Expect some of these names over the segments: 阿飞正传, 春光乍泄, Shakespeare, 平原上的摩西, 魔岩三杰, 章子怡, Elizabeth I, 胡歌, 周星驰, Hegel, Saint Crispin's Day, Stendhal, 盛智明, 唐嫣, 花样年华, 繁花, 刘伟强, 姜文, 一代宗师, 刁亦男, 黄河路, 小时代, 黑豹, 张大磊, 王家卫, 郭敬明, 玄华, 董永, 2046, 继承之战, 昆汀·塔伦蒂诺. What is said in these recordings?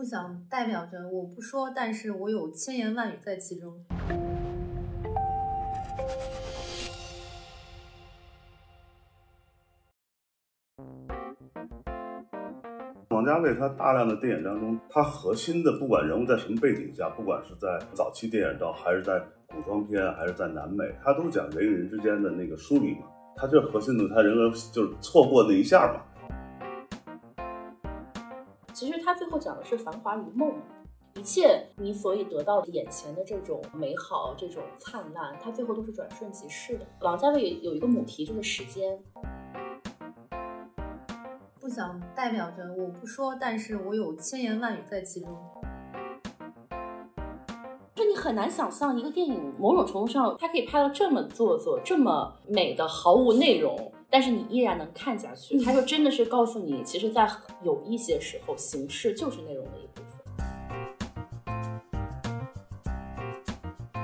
不想代表着我不说，但是我有千言万语在其中。王家卫他大量的电影当中，他核心的不管人物在什么背景下，不管是在早期电影中，还是在古装片，还是在南美，他都讲人与人之间的那个疏离嘛。他这核心的，他人格就是错过那一下嘛。其实他最后讲的是繁华如梦，一切你所以得到的眼前的这种美好，这种灿烂，它最后都是转瞬即逝的。王家卫有一个母题就是时间。不想代表着我不说，但是我有千言万语在其中。就你很难想象一个电影某种程度上它可以拍到这么做作，这么美的毫无内容，但是你依然能看下去。它就真的是告诉你，其实在有一些时候形式就是内容的一部分。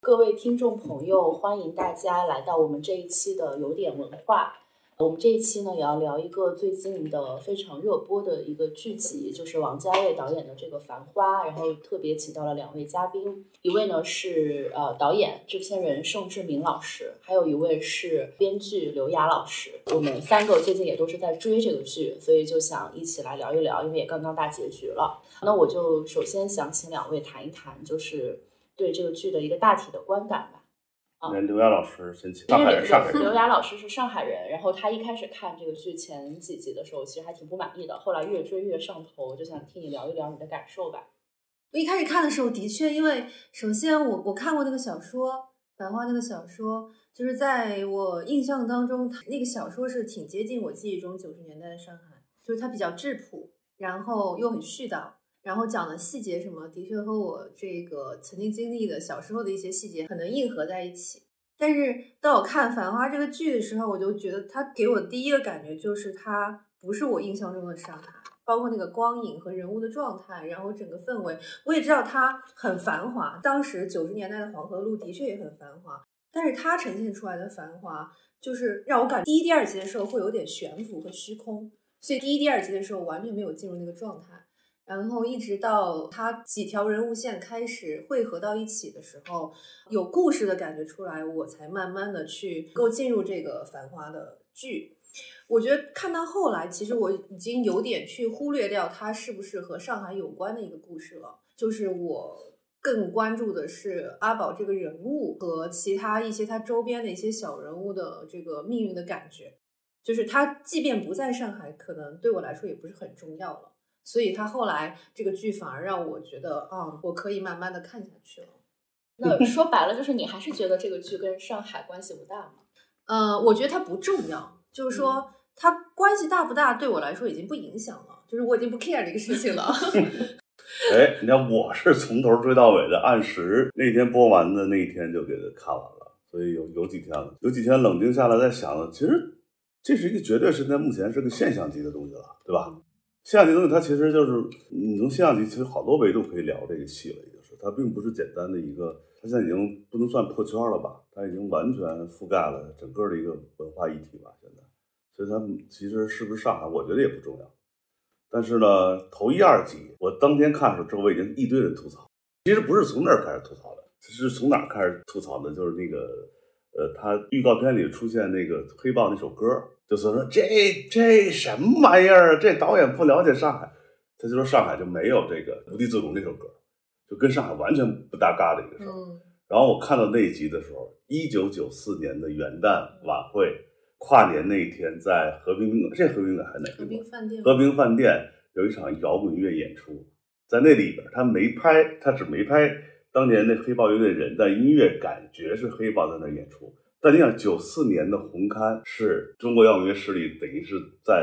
各位听众朋友，欢迎大家来到我们这一期的有点文化。我们这一期呢也要聊一个最近的非常热播的一个剧集，就是王家卫导演的这个繁花，然后特别请到了两位嘉宾，一位呢是导演制片人盛智明老师，还有一位是编剧刘雅老师。我们三个最近也都是在追这个剧，所以就想一起来聊一聊，因为也刚刚大结局了。那我就首先想请两位谈一谈就是对这个剧的一个大体的观感吧。刘雅老师先请。刘雅老师是上海人，然后他一开始看这个剧前几集的时候其实还挺不满意的，后来越追越上头，我就想听你聊一聊你的感受吧。我一开始看的时候的确，因为首先我看过那个小说繁花，那个小说就是在我印象当中，那个小说是挺接近我记忆中90年代的上海，就是它比较质朴，然后又很絮叨，然后讲的细节什么的确和我这个曾经经历的小时候的一些细节可能硬合在一起。但是当我看繁花这个剧的时候，我就觉得它给我第一个感觉就是它不是我印象中的上海，包括那个光影和人物的状态，然后整个氛围。我也知道它很繁华，当时90年代的黄河路的确也很繁华，但是它呈现出来的繁华就是让我感觉第一第二集的时候会有点悬浮和虚空，所以第一第二集的时候完全没有进入那个状态。然后一直到他几条人物线开始汇合到一起的时候，有故事的感觉出来，我才慢慢的去够进入这个繁花的剧。我觉得看到后来，其实我已经有点去忽略掉它是不是和上海有关的一个故事了，就是我更关注的是阿宝这个人物和其他一些他周边的一些小人物的这个命运的感觉，就是他即便不在上海，可能对我来说也不是很重要了。所以他后来这个剧反而让我觉得我可以慢慢的看下去了。那说白了就是你还是觉得这个剧跟上海关系不大吗？我觉得它不重要，就是说它关系大不大对我来说已经不影响了，就是我已经不 care 这个事情了。哎，你看我是从头追到尾的，按时那天播完的那一天就给它看完了，所以有几天冷静下来在想了，其实这是一个绝对是在目前是个现象级的东西了，对吧？现象级东西它其实就是你从现象级其实好多维度可以聊这个戏了，就是它并不是简单的一个，它现在已经不能算破圈了吧，它已经完全覆盖了整个的一个文化议题吧现在。所以它其实是不是上海我觉得也不重要，但是呢头一二集我当天看的时候周围已经一堆人吐槽，其实不是从那儿开始吐槽的，其实从哪儿开始吐槽的，就是那个它预告片里出现那个黑豹那首歌，就是说这什么玩意儿，这导演不了解上海。他就说上海就没有这个无地自容那首歌，就跟上海完全不搭嘎的一个事儿。然后我看到那一集的时候，1994年的元旦晚会跨年那一天，在和平宾馆，这和平宾馆还哪个？和平饭店有一场摇滚乐演出，在那里边他只没拍当年那黑豹有点人，但音乐感觉是黑豹在那演出。但你想94年的红磡是中国摇滚乐势力等于是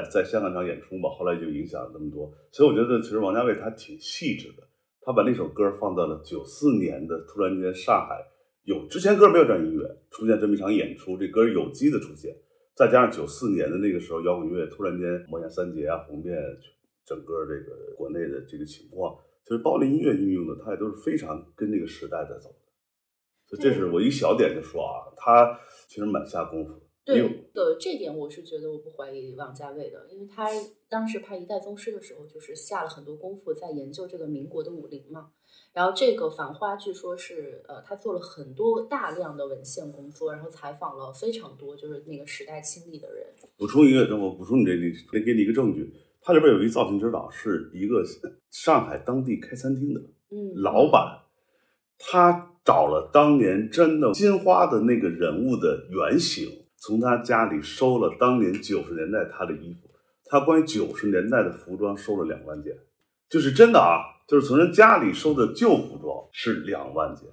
在香港场演出嘛，后来就影响了这么多。所以我觉得其实王家卫他挺细致的，他把那首歌放到了94年的突然间上海有之前歌没有这样音乐出现这么一场演出，这歌有机的出现，再加上94年的那个时候摇滚乐突然间魔岩三杰啊红遍整个这个国内的这个情况，其实暴力音乐运用的它也都是非常跟那个时代在走的。所以这是我一小点就说啊，他其实蛮下功夫。对的，这点我是觉得我不怀疑王家卫的，因为他当时拍《一代宗师》的时候，就是下了很多功夫在研究这个民国的武林嘛。然后这个《繁花》据说是他做了很多大量的文献工作，然后采访了非常多就是那个时代亲历的人。补充你这里，给你一个证据，他里边有一造型指导是一个上海当地开餐厅的老板，他找了当年真的金花的那个人物的原型。从他家里收了当年90年代他的衣服，他关于90年代的服装收了2万件，就是真的啊，就是从人家里收的旧服装是2万件。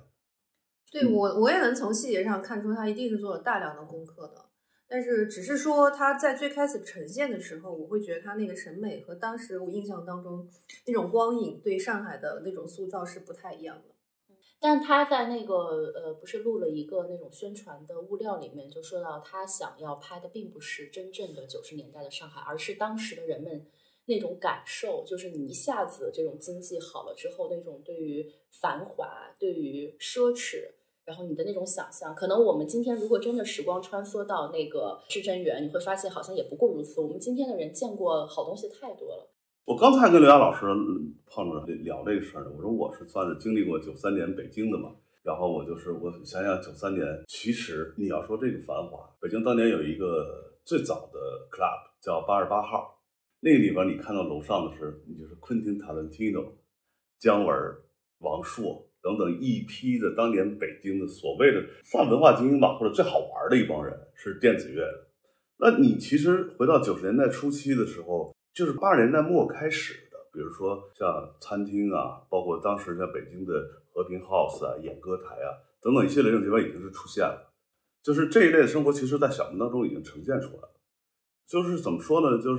对，我也能从细节上看出他一定是做了大量的功课的，但是只是说他在最开始呈现的时候，我会觉得他那个审美和当时我印象当中那种光影对上海的那种塑造是不太一样的。但他在那个不是录了一个那种宣传的物料里面，就说到他想要拍的并不是真正的90年代的上海，而是当时的人们那种感受，就是你一下子这种经济好了之后，那种对于繁华、对于奢侈，然后你的那种想象。可能我们今天如果真的时光穿梭到那个至真园，你会发现好像也不过如此。我们今天的人见过好东西太多了。我刚才跟刘洋老师碰着聊这个事儿，我说我是算是经历过93年北京的嘛，然后我想想93年，其实你要说这个繁华，北京当年有一个最早的 club 叫88号，那个地方你看到楼上的是你就是昆汀·塔伦蒂诺、姜文、王朔等等一批的当年北京的所谓的算文化精英吧，或者最好玩的一帮人是电子乐。那你其实回到90年代初期的时候，就是80年代末开始的，比如说像餐厅啊，包括当时在北京的和平 house 啊、演歌台啊等等一系列这种地方已经是出现了，就是这一类的生活其实在小们当中已经呈现出来了。就是怎么说呢，就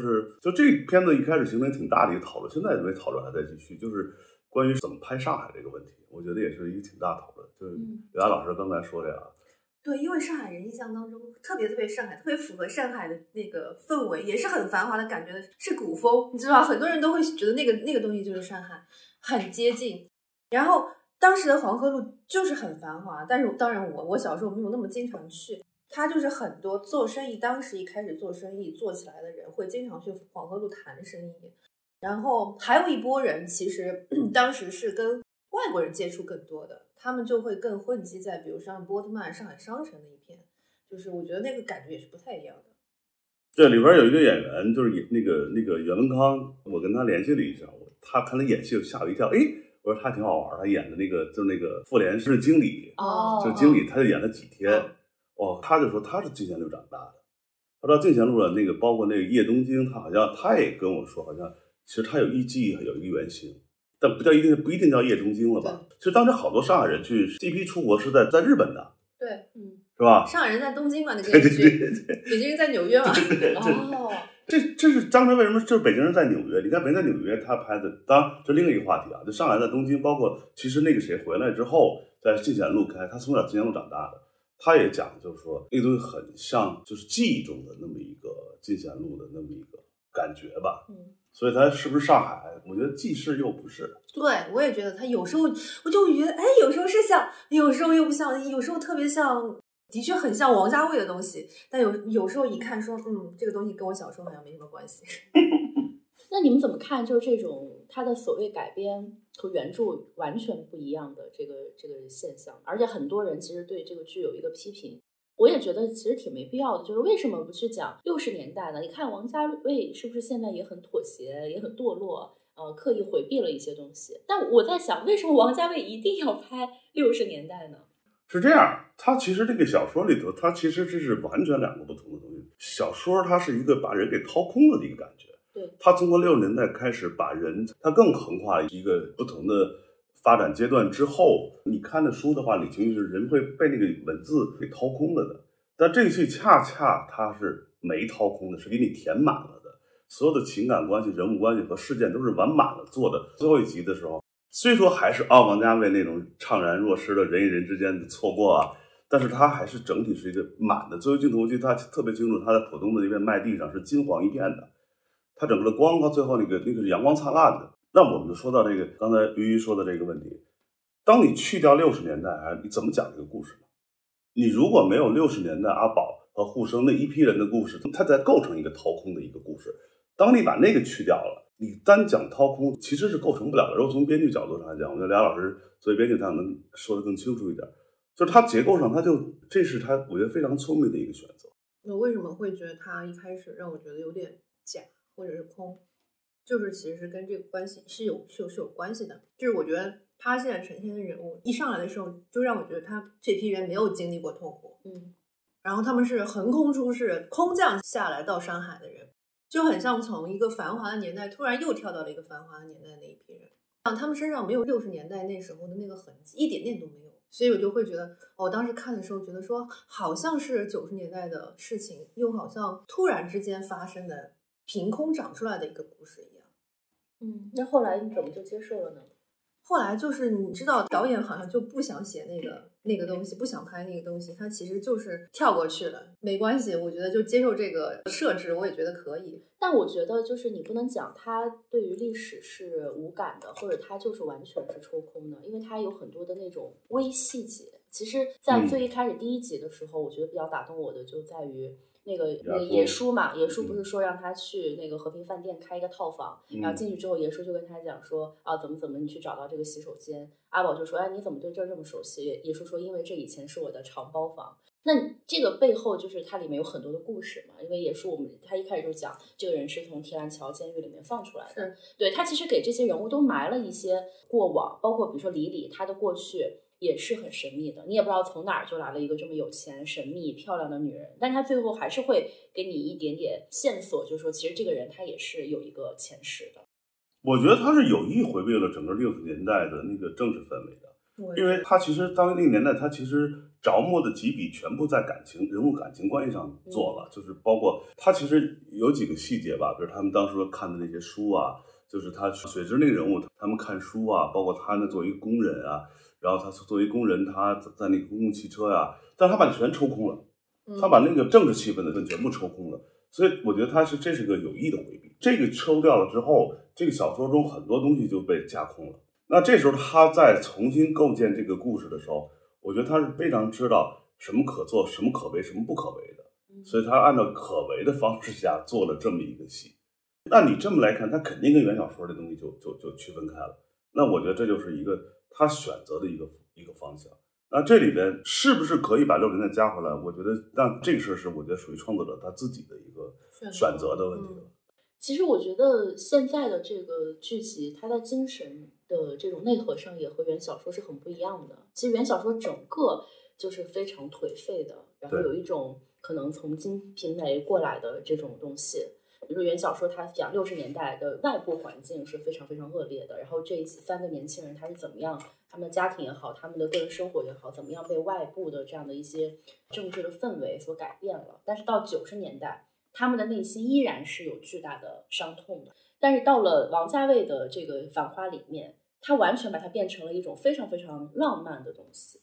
这片子一开始形成挺大的一个讨论，现在也没讨论还在继续，就是关于怎么拍上海这个问题，我觉得也是一个挺大讨论。就是刘洋老师刚才说的呀，对，因为上海人印象当中特别上海，特别符合上海的那个氛围，也是很繁华的感觉的，是古风，你知道，很多人都会觉得那个东西就是上海，很接近。然后当时的黄河路就是很繁华，但是当然我小时候没有那么经常去，它就是很多做生意，当时一开始做生意做起来的人会经常去黄河路谈生意，然后还有一波人其实当时是跟外国人接触更多的，他们就会更混迹在比如像波特曼、上海商城的一片，就是我觉得那个感觉也是不太一样的。对，里边有一个演员就是那个袁文康，我跟他联系了一下，他看他演戏吓我一跳，诶，我说他挺好玩，他演的那个就是那个妇联是经理，就是经理，他就演了几天，他就说他是进贤路长大的，他到进贤路了，那个包括那个叶东京，他好像他也跟我说，好像其实他有一记忆有一个原型。但不一定叫叶中京了吧？其实当时好多上海人去第一批出国是在日本的，对，是吧？上海人在东京嘛，那个北京人在纽约嘛。哦，这是当时为什么就是北京人在纽约？你看北京在纽约，他拍的当然这另一个话题啊。就上海在东京，包括其实那个谁回来之后，在进贤路开，他从小进贤路长大的，他也讲就是说那个东西很像就是记忆中的那么一个进贤路的那么一个感觉吧。所以它是不是上海？我觉得既是又不是。对，我也觉得它有时候我就觉得，哎，有时候是像，有时候又不像，有时候特别像，的确很像王家卫的东西，但有时候一看说，这个东西跟我小时候好像没什么关系。那你们怎么看？就是这种它的所谓改编和原著完全不一样的这个现象，而且很多人其实对这个剧有一个批评。我也觉得其实挺没必要的，就是为什么不去讲60年代呢？你看王家卫是不是现在也很妥协，也很堕落，刻意回避了一些东西。但我在想，为什么王家卫一定要拍60年代呢？是这样，他其实这个小说里头，他其实这是完全两个不同的东西。小说它是一个把人给掏空了的一个感觉，对，他通过60年代开始把人，他更横跨一个不同的发展阶段之后，你看的书的话，你情绪是人会被那个文字给掏空了的。但这一句恰它是没掏空的，是给你填满了的，所有的情感关系、人物关系和事件都是完满了做的。最后一集的时候，虽说还是王家卫那种怅然若失的人与人之间的错过啊，但是它还是整体是一个满的。最后镜头，我记得他特别清楚，他在浦东的那片麦地上是金黄一片的，他整个的光到最后那个是阳光灿烂的。那我们就说到这个刚才鱼说的这个问题，当你去掉60年代，你怎么讲这个故事呢？你如果没有60年代阿宝和沪生那一批人的故事，它在构成一个掏空的一个故事。当你把那个去掉了，你单讲掏空其实是构成不了的。如果从编剧角度上来讲，我觉得梁老师作为编剧他能说得更清楚一点，就是他结构上他就这是他我觉得非常聪明的一个选择。我为什么会觉得他一开始让我觉得有点假或者是空，就是其实跟这个关系是有关系的。就是我觉得他现在呈现的人物一上来的时候就让我觉得他这批人没有经历过痛苦，然后他们是横空出世空降下来到上海的人，就很像从一个繁华的年代突然又跳到了一个繁华的年代的那一批人，他们身上没有60年代那时候的那个痕迹，一点点都没有。所以我就会觉得我当时看的时候觉得说好像是90年代的事情，又好像突然之间发生的凭空长出来的一个故事一样。那后来你怎么就接受了呢？后来就是你知道导演好像就不想写那个东西，不想拍那个东西，他其实就是跳过去了。没关系，我觉得就接受这个设置我也觉得可以。但我觉得就是你不能讲他对于历史是无感的，或者他就是完全是抽空的，因为他有很多的那种微细节。其实在最一开始第一集的时候，我觉得比较打动我的就在于那个爷叔嘛，爷叔不是说让他去那个和平饭店开一个套房，然后进去之后爷叔就跟他讲说啊怎么你去找到这个洗手间，阿宝就说哎你怎么对这么熟悉，爷叔说因为这以前是我的长包房。那这个背后就是它里面有很多的故事嘛，因为也是他一开始就讲这个人是从铁栏桥监狱里面放出来的，对，他其实给这些人物都埋了一些过往，包括比如说李他的过去也是很神秘的，你也不知道从哪儿就来了一个这么有钱神秘漂亮的女人，但他最后还是会给你一点点线索，就是说其实这个人他也是有一个前世的。我觉得他是有意回避了整个60年代的那个政治氛围的，因为他其实当那个年代他其实着墨的几笔全部在人物感情关系上做了，就是包括他其实有几个细节吧，比如他们当时看的那些书啊，就是他水之那个人物他们看书啊，包括他呢作为一个工人啊，然后他作为工人他在那个公共汽车呀、啊，但他把全抽空了，他把那个政治气氛的全部抽空了，所以我觉得这是个有意的回避。这个抽掉了之后，这个小说中很多东西就被架空了。那这时候他在重新构建这个故事的时候，我觉得他是非常知道什么可做什么可为什么不可为的，所以他按照可为的方式下做了这么一个戏。那你这么来看，他肯定跟原小说的东西就区分开了。那我觉得这就是一个他选择的一个方向。那这里边是不是可以把60年代加回来，我觉得那这个事是我觉得属于创作者他自己的一个选择的问题了。其实我觉得现在的这个剧集它在精神的这种内核上也和原小说是很不一样的。其实原小说整个就是非常颓废的，然后有一种可能从金瓶梅过来的这种东西。比如说原小说他讲60年代的外部环境是非常非常恶劣的，然后这三个年轻人他是怎么样，他们的家庭也好他们的个人生活也好，怎么样被外部的这样的一些政治的氛围所改变了。但是到90年代他们的内心依然是有巨大的伤痛的，但是到了王家卫的这个繁花里面，他完全把它变成了一种非常非常浪漫的东西，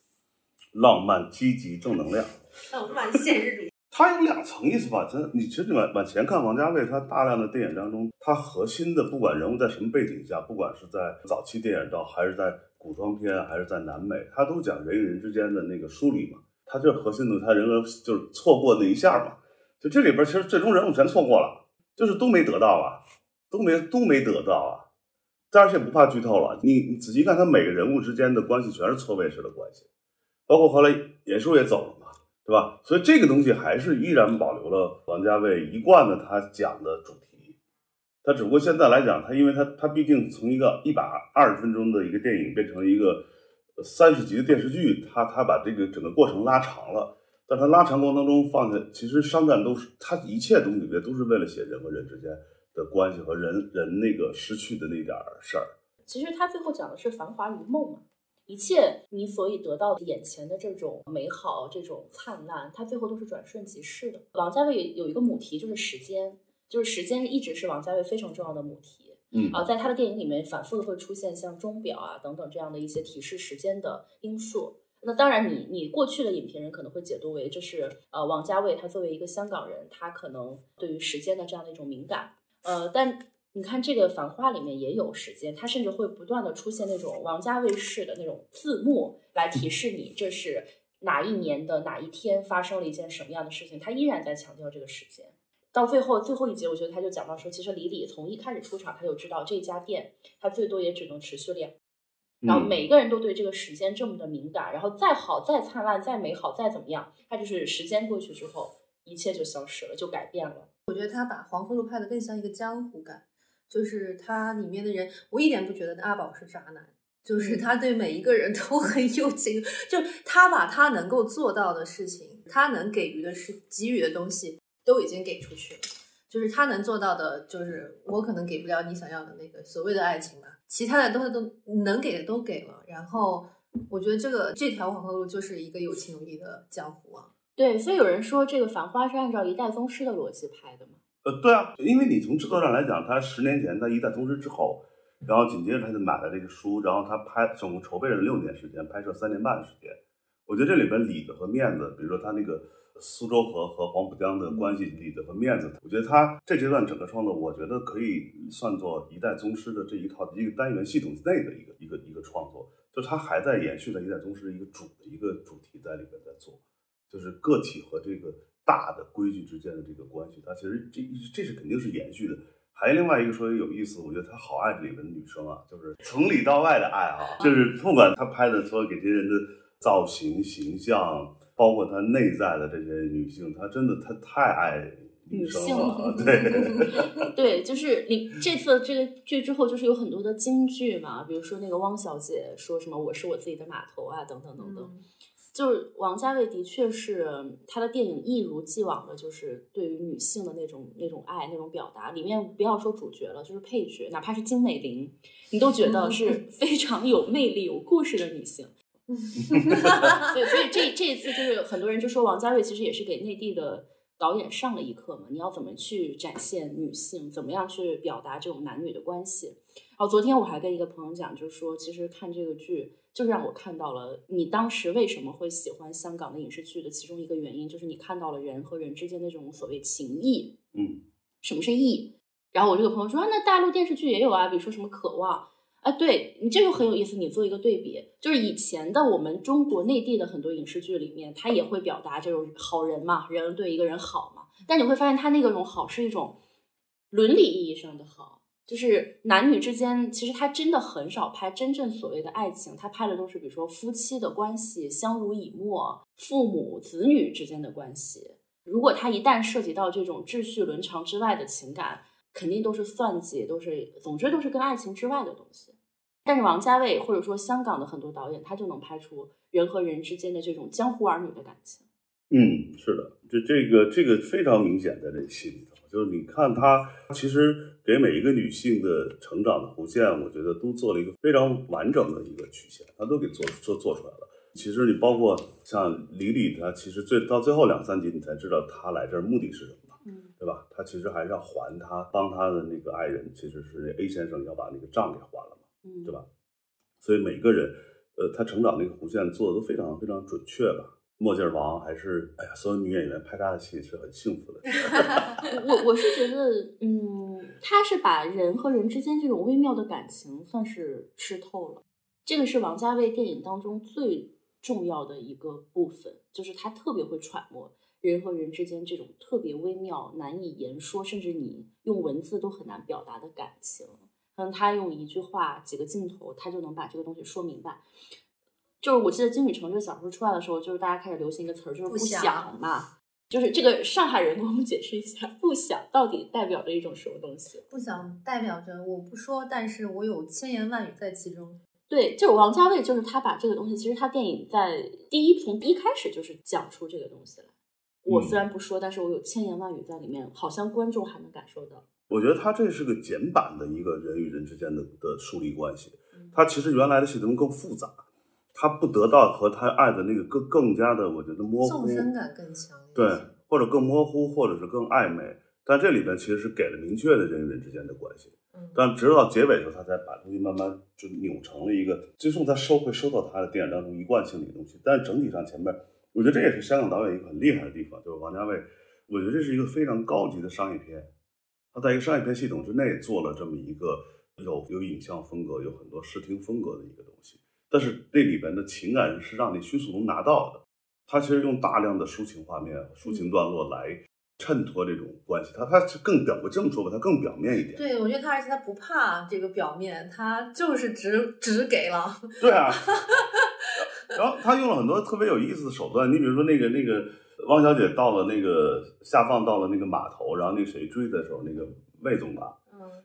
浪漫积极正能量，浪漫现实主义。它有两层意思吧，你其实往前看王家卫他大量的电影当中，他核心的不管人物在什么背景下，不管是在早期电影到还是在古装片还是在南美，他都讲人与人之间的那个梳理嘛，他就是核心的，他人格就是错过那一下嘛，就这里边其实最终人物全错过了，就是都没得到啊，都没得到啊。但是也不怕剧透了，你仔细看他每个人物之间的关系全是错位式的关系，包括后来严叔也走了嘛，对吧？所以这个东西还是依然保留了王家卫一贯的他讲的主题。他只不过现在来讲，他因为他毕竟从一个120分钟的一个电影变成一个30集的电视剧，他把这个整个过程拉长了。但他拉长过程当中放下，其实商战都是他一切东西里面都是为了写人和人之间的关系和人那个失去的那点事儿。其实他最后讲的是繁华如梦嘛，一切你所以得到眼前的这种美好这种灿烂，它最后都是转瞬即逝的。王家卫有一个母题就是时间，就是时间一直是王家卫非常重要的母题。在他的电影里面反复的会出现像钟表啊等等这样的一些提示时间的因素。那当然你过去的影评人可能会解读为这是王家卫他作为一个香港人他可能对于时间的这样的一种敏感。但你看这个繁花里面也有时间，它甚至会不断的出现那种王家卫式的那种字幕来提示你这是哪一年的哪一天发生了一件什么样的事情，他依然在强调这个时间。到最后一节，我觉得他就讲到说，其实李李从一开始出场，他就知道这家店他最多也只能持续2年，然后每个人都对这个时间这么的敏感，然后再好再灿烂再美好再怎么样，他就是时间过去之后一切就消失了，就改变了。我觉得他把黄鹤楼拍的更像一个江湖感，就是他里面的人，我一点不觉得阿宝是渣男，就是他对每一个人都很有情，就他把他能够做到的事情，他能给予的东西都已经给出去了，就是他能做到的，就是我可能给不了你想要的那个所谓的爱情嘛，其他的东西都能给的都给了。然后我觉得这条黄河路就是一个有情有义的江湖啊。对，所以有人说这个繁花是按照一代宗师的逻辑拍的嘛？对啊，因为你从制作上来讲，他10年前在一代宗师之后，然后紧接着他就买了这个书，然后他总共筹备了6年时间，拍摄3年半的时间。我觉得这里边里子和面子，比如说他那个苏州河和黄浦江的关系，里子和面子，我觉得他这阶段整个创作，我觉得可以算作一代宗师的这一套一个单元系统内的一个创作，就他还在延续在一代宗师一个主题在里边在做，就是个体和这个大的规矩之间的这个关系，他其实这是肯定是延续的。还有另外一个说也有意思，我觉得他好爱这里面的女生啊，就是从里到外的爱啊，就是不管他拍的说给这些人的造型形象，包括他内在的这些女性，他真的他太爱女生了。对对，就是你这次这个剧之后，就是有很多的金句嘛，比如说那个汪小姐说什么我是我自己的码头啊等等等等。就是王家卫的确是他的电影一如既往的就是对于女性的那种爱那种表达，里面不要说主角了，就是配角，哪怕是金美玲，你都觉得是非常有魅力有故事的女性。对，所以这一次就是很多人就说王家卫其实也是给内地的导演上了一课嘛，你要怎么去展现女性，怎么样去表达这种男女的关系。哦，昨天我还跟一个朋友讲，就是说其实看这个剧就让我看到了你当时为什么会喜欢香港的影视剧的其中一个原因，就是你看到了人和人之间那种所谓情谊。什么是义？然后我这个朋友说，那大陆电视剧也有啊，比如说什么渴望啊，对，你这就很有意思，你做一个对比，就是以前的我们中国内地的很多影视剧里面，它也会表达这种好人嘛，人对一个人好嘛，但你会发现它那个种好是一种伦理意义上的好。就是男女之间，其实他真的很少拍真正所谓的爱情，他拍的都是比如说夫妻的关系，相濡以沫，父母子女之间的关系。如果他一旦涉及到这种秩序伦常之外的情感，肯定都是算计，都是总之都是跟爱情之外的东西。但是王家卫或者说香港的很多导演，他就能拍出人和人之间的这种江湖儿女的感情。是的，这个非常明显在这戏里头，就是你看他其实给每一个女性的成长的弧线，我觉得都做了一个非常完整的一个曲线，他都给做出来了。其实你包括像李李，他其实到最后2-3集你才知道他来这儿目的是什么，对吧？他其实还是要还他帮他的那个爱人，其实是 A 先生要把那个账给还了嘛，对吧？所以每个人他成长那个弧线做的都非常非常准确吧。墨镜王还是所有女演员拍他的戏是很幸福的。我是觉得他是把人和人之间这种微妙的感情算是吃透了，这个是王家卫电影当中最重要的一个部分，就是他特别会揣摩人和人之间这种特别微妙难以言说，甚至你用文字都很难表达的感情，可能他用一句话几个镜头他就能把这个东西说明白。就是我记得金宇澄这小说出来的时候，就是大家开始流行一个词儿，就是不想嘛。就是这个上海人给我们解释一下，不想到底代表着一种什么东西？不想代表着我不说，但是我有千言万语在其中。对，就是王家卫，就是他把这个东西，其实他电影在从第一开始就是讲出这个东西来。我虽然不说，但是我有千言万语在里面，好像观众还能感受到。我觉得他这是个简版的一个人与人之间的树立关系，他其实原来的系统更复杂。他不得到和他爱的那个更加的，我觉得模糊，纵深感更强，对，或者更模糊，或者是更暧昧。但这里边其实是给了明确的人与人之间的关系，但直到结尾的时候，他才把东西慢慢就扭成了一个，最终他收到他的电影当中一贯性的一个东西。但整体上前面，我觉得这也是香港导演一个很厉害的地方，就是王家卫，我觉得这是一个非常高级的商业片，他在一个商业片系统之内做了这么一个有影像风格，有很多视听风格的一个东西。但是那里边的情感是让你迅速能拿到的，他其实用大量的抒情画面、抒情段落来衬托这种关系，他更表，我这么说吧，他更表面一点。对，我觉得他而且他不怕这个表面，他就是直给了。对啊。然后他用了很多特别有意思的手段，你比如说那个汪小姐到了那个下放到了那个码头，然后那谁追的时候，那个魏总吧，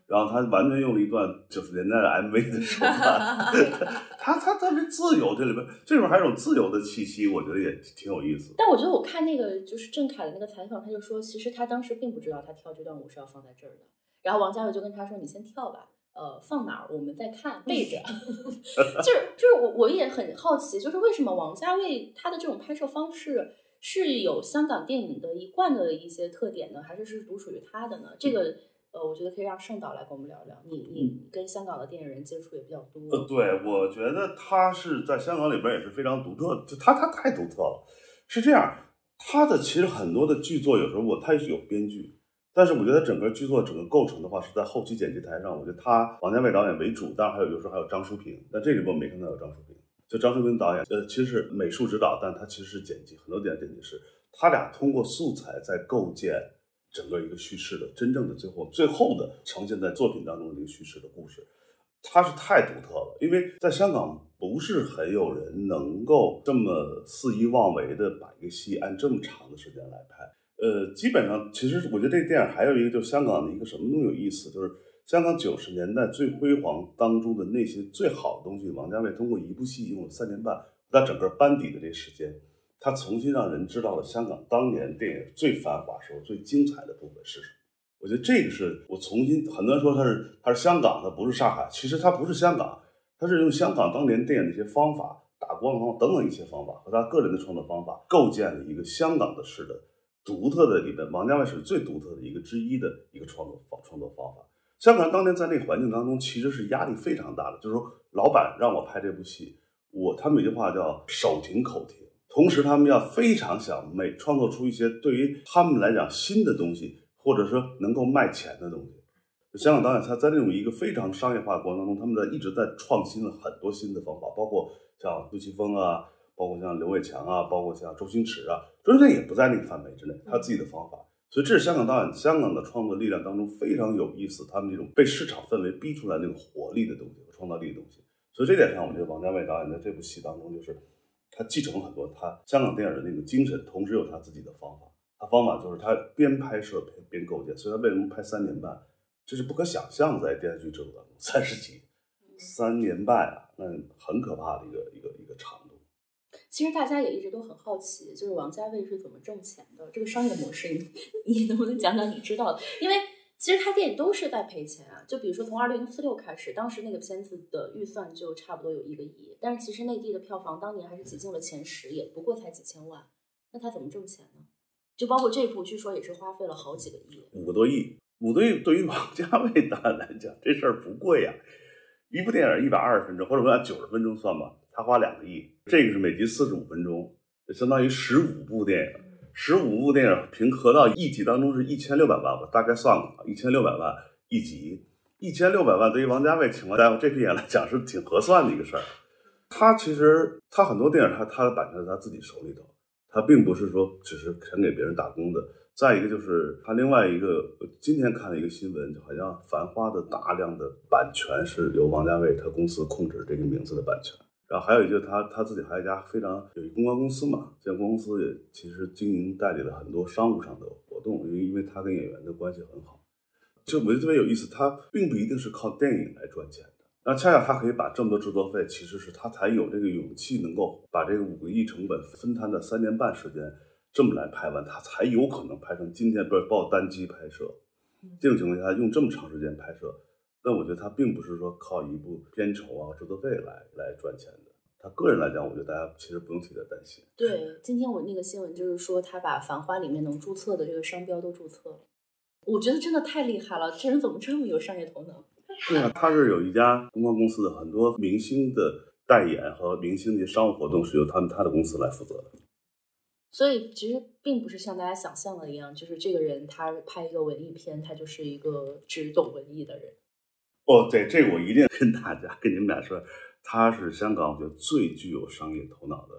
然后他完全用了一段90年代的 MV 的手法，他特别自由，这里边还有一种自由的气息，我觉得也挺有意思。但我觉得我看那个就是郑恺的那个采访，他就说其实他当时并不知道他跳这段舞是要放在这儿的，然后王家卫就跟他说你先跳吧，放哪儿我们再看背着。就是我也很好奇，就是为什么王家卫他的这种拍摄方式是有香港电影的一贯的一些特点呢，还是独属于他的呢？这个我觉得可以让盛导来跟我们聊聊，你跟香港的电影人接触也比较多。对，我觉得他是在香港里边也是非常独特，他太独特了。是这样，他的其实很多的剧作有时候他也是有编剧，但是我觉得整个剧作整个构成的话是在后期剪辑台上，我觉得他王家卫导演为主，当然有时候还有张淑平，但这里边我没看到有张淑平。就张淑平导演，其实是美术指导，但他其实是剪辑，很多点剪辑师，他俩通过素材在构建整个一个叙事的真正的最后的呈现在作品当中的一个叙事的故事，它是太独特了，因为在香港不是很有人能够这么肆意妄为的把一个戏按这么长的时间来拍。基本上其实我觉得这电影还有一个就是香港的一个什么东西有意思，就是香港90年代最辉煌当中的那些最好的东西，王家卫通过一部戏用了3年半，他整个班底的这时间，他重新让人知道了香港当年电影最繁华时候最精彩的部分是什么。我觉得这个是我重新，很多人说他是香港，他不是上海，其实他不是香港，他是用香港当年电影的一些方法，打光光等等一些方法和他个人的创作方法构建了一个香港的式的独特的里面，王家卫是最独特的一个之一的一个创作方法。香港当年在那个环境当中其实是压力非常大的，就是说老板让我拍这部戏，他们有句话叫手停口停，同时他们要非常想创作出一些对于他们来讲新的东西，或者说能够卖钱的东西。香港导演他在这种一个非常商业化的过程当中，他们一直在创新了很多新的方法，包括像杜琪峰啊，包括像刘伟强啊，包括像周星驰啊，周星驰也不在那个范围之内，他自己的方法。所以这是香港导演香港的创作力量当中非常有意思，他们这种被市场氛围逼出来那种活力的东西和创造力的东西。所以这点上我觉得王家卫导演在这部戏当中就是他继承了很多他香港电影的那个精神，同时有他自己的方法。他方法就是他边拍摄边构建，所以他为什么拍3年半，这是不可想象，在电视剧制作当中30集，3年半啊，那很可怕的一个长度。其实大家也一直都很好奇，就是王家卫是怎么挣钱的，这个商业模式你能不能讲讲你知道的？因为其实他电影都是在赔钱啊，就比如说从2046开始，当时那个片子的预算就差不多有1个亿，但是其实内地的票房当年还是挤进了前10，也不过才几千万。那他怎么挣钱呢？就包括这部据说也是花费了好几个亿，5多亿。对于王家卫导演来讲这事儿不贵啊，一部电影120分钟，或者说按90分钟算吧，他花2个亿，这个是每集45分钟，这相当于15部电影。15部电影平合到一集当中是1600万吧，大概算过1600万一集。1600万对于王家卫请来这批演来讲是挺合算的一个事儿。他其实他很多电影他的版权在他自己手里头，他并不是说只是肯给别人打工的。再一个就是他另外一个，今天看了一个新闻，就好像繁花的大量的版权是由王家卫他公司控制这个名字的版权。然后还有一个他自己还有一家非常有一公关公司嘛，这公关公司也其实经营代理了很多商务上的活动，因为他跟演员的关系很好。这我觉得特别有意思，他并不一定是靠电影来赚钱的，那恰恰他可以把这么多制作费，其实是他才有这个勇气能够把这个5个亿成本分摊在3年半时间这么来拍完，他才有可能拍成今天，不是报单机拍摄，这种情况下用这么长时间拍摄，但我觉得他并不是说靠一部片酬啊、制作费来赚钱的。他个人来讲，我觉得大家其实不用替他担心。对，今天我那个新闻就是说，他把《繁花》里面能注册的这个商标都注册了，我觉得真的太厉害了，这人怎么这么有商业头脑？对啊，他是有一家公关公司的，很多明星的代言和明星的商务活动是由他的公司来负责的。所以其实并不是像大家想象的一样，就是这个人他拍一个文艺片，他就是一个只懂文艺的人。哦，对，这个我一定跟你们俩说，他是香港我觉得最具有商业头脑的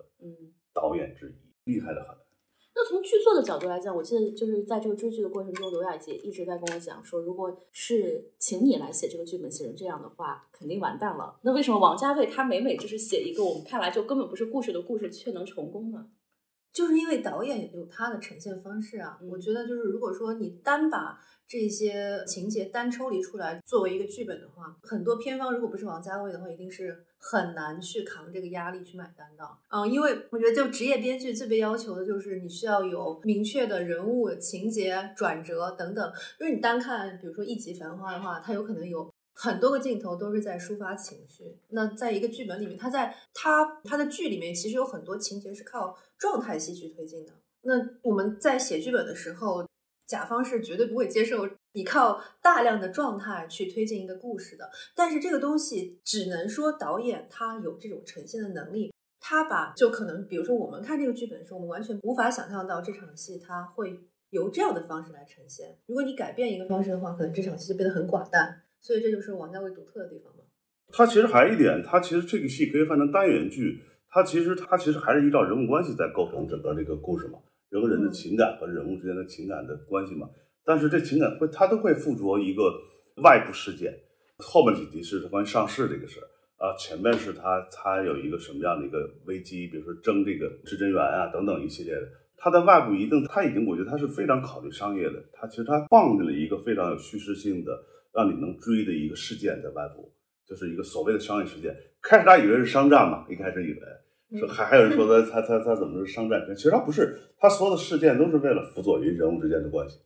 导演之一。厉害的很。那从剧作的角度来讲，我记得就是在这个追剧的过程中，刘亚杰一直在跟我讲说，如果是请你来写这个剧本，写成这样的话，肯定完蛋了。那为什么王家卫他每每就是写一个我们看来就根本不是故事的故事，却能成功呢？就是因为导演有他的呈现方式啊。我觉得就是如果说你单把这些情节单抽离出来作为一个剧本的话，很多片方如果不是王家卫的话，一定是很难去扛这个压力去买单的。因为我觉得就职业编剧最被要求的就是你需要有明确的人物、情节、转折等等。因为你单看比如说一集《繁花》的话，它有可能有很多个镜头都是在抒发情绪，那在一个剧本里面，他的剧里面其实有很多情节是靠状态戏去推进的。那我们在写剧本的时候，甲方是绝对不会接受你靠大量的状态去推进一个故事的。但是这个东西只能说导演他有这种呈现的能力，他把就可能比如说我们看这个剧本的时候，我们完全无法想象到这场戏他会由这样的方式来呈现。如果你改变一个方式的话，可能这场戏就变得很寡淡。所以这就是王家卫独特的地方嘛。他其实还一点，他其实这个戏可以翻成单元剧，他其实还是依照人物关系在构成整个这个故事嘛，人和人的情感和人物之间的情感的关系嘛。但是这情感他都会附着一个外部事件，后面几集是关于上市这个事啊，前面是他有一个什么样的一个危机，比如说争这个至臻园啊等等一系列的。他的外部一定他已经我觉得他是非常考虑商业的，他其实他放进了一个非常有叙事性的。让你能追的一个事件在外部，就是一个所谓的商业事件。开始他以为是商战嘛，一开始以为，还有人说他怎么是商战？其实他不是，他所有的事件都是为了辅佐于人物之间的关系。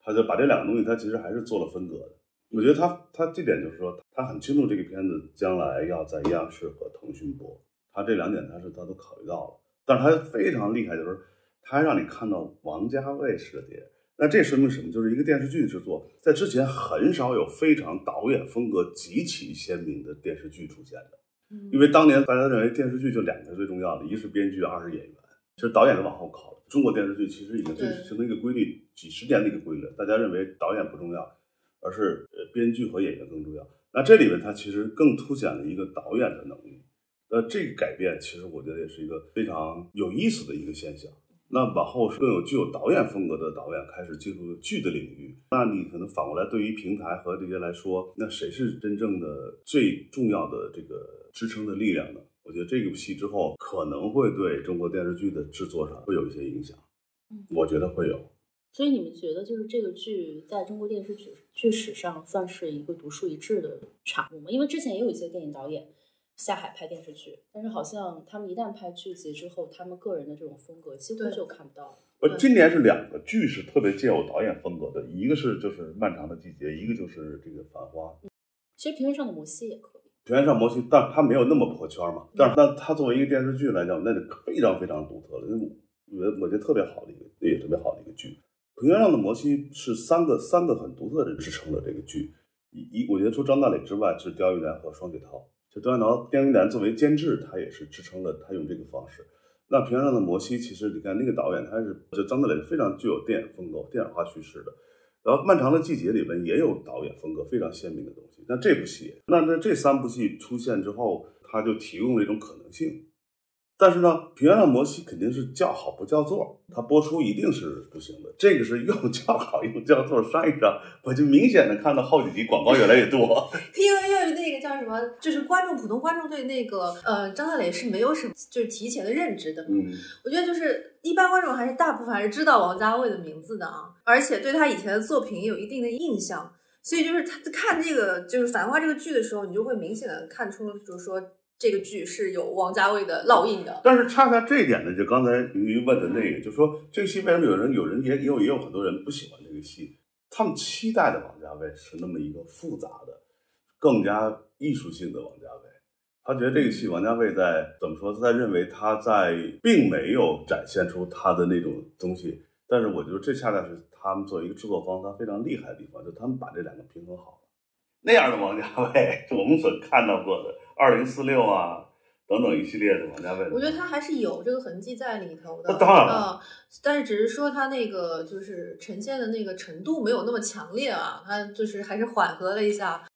他就把这两个东西，他其实还是做了分隔的。我觉得他这点就是说，他很清楚这个片子将来要在央视和腾讯播，他这两点他都考虑到了。但是他非常厉害，就是他让你看到王家卫式的电影。那这说明什么？就是一个电视剧制作在之前很少有非常导演风格极其鲜明的电视剧出现的。因为当年大家认为电视剧就两个最重要的，一是编剧，二是演员。其实导演都往后考了。中国电视剧其实已经形成一个规律，几十年的一个规律，大家认为导演不重要，而是编剧和演员更重要。那这里面它其实更凸显了一个导演的能力。那这个改变其实我觉得也是一个非常有意思的一个现象。那往后更有具有导演风格的导演开始进入剧的领域，那你可能反过来对于平台和这些来说，那谁是真正的最重要的这个支撑的力量呢？我觉得这个戏之后可能会对中国电视剧的制作上会有一些影响，我觉得会有。所以你们觉得就是这个剧在中国电视剧史上算是一个独树一帜的产物吗？因为之前也有一些电影导演下海拍电视剧，但是好像他们一旦拍剧集之后，他们个人的这种风格几乎就看不到了。今年是两个剧是特别借有导演风格的，一个是就是漫长的季节，一个就是这个繁花。其实平原上的摩西也可以，平原上摩西，但他没有那么破圈嘛。但是他作为一个电视剧来讲，那是非常非常独特的，我觉得特别好的一个，也特别好的一个剧。平原上的摩西是三个很独特的支撑的这个剧，我觉得除张大磊之外，是刁亦男和双雪涛。刁亦男作为监制，他也是支撑了他用这个方式。那平原上的摩西，其实你看那个导演，他是就张大磊非常具有电影风格、电影化叙事的。然后漫长的季节里面也有导演风格非常鲜明的东西。那这部戏，那这三部戏出现之后，他就提供了一种可能性。但是呢，平原上摩西肯定是叫好不叫座，他播出一定是不行的。这个是又叫好又叫座，上一上我就明显的看到后几集广告越来越多。因为那个叫什么，就是普通观众对那个张大磊是没有什么就是提前的认知的。我觉得就是一般观众还是大部分还是知道王家卫的名字的啊，而且对他以前的作品有一定的印象。所以就是他看这个就是《繁花》这个剧的时候，你就会明显的看出，就是说。这个剧是有王家卫的烙印的，但是恰恰这一点呢，就刚才您问的那个，就是说这个戏为什么有人也有很多人不喜欢这个戏？他们期待的王家卫是那么一个复杂的、更加艺术性的王家卫。他觉得这个戏王家卫怎么说？他认为他并没有展现出他的那种东西。但是我觉得这恰恰是他们作为一个制作方他非常厉害的地方，就他们把这两个平衡好了。那样的王家卫是我们所看到过的。2046啊等等一系列的王家卫，我觉得他还是有这个痕迹在里头的。当然了，但是只是说他那个就是呈现的那个程度没有那么强烈啊，他就是还是缓和了一下，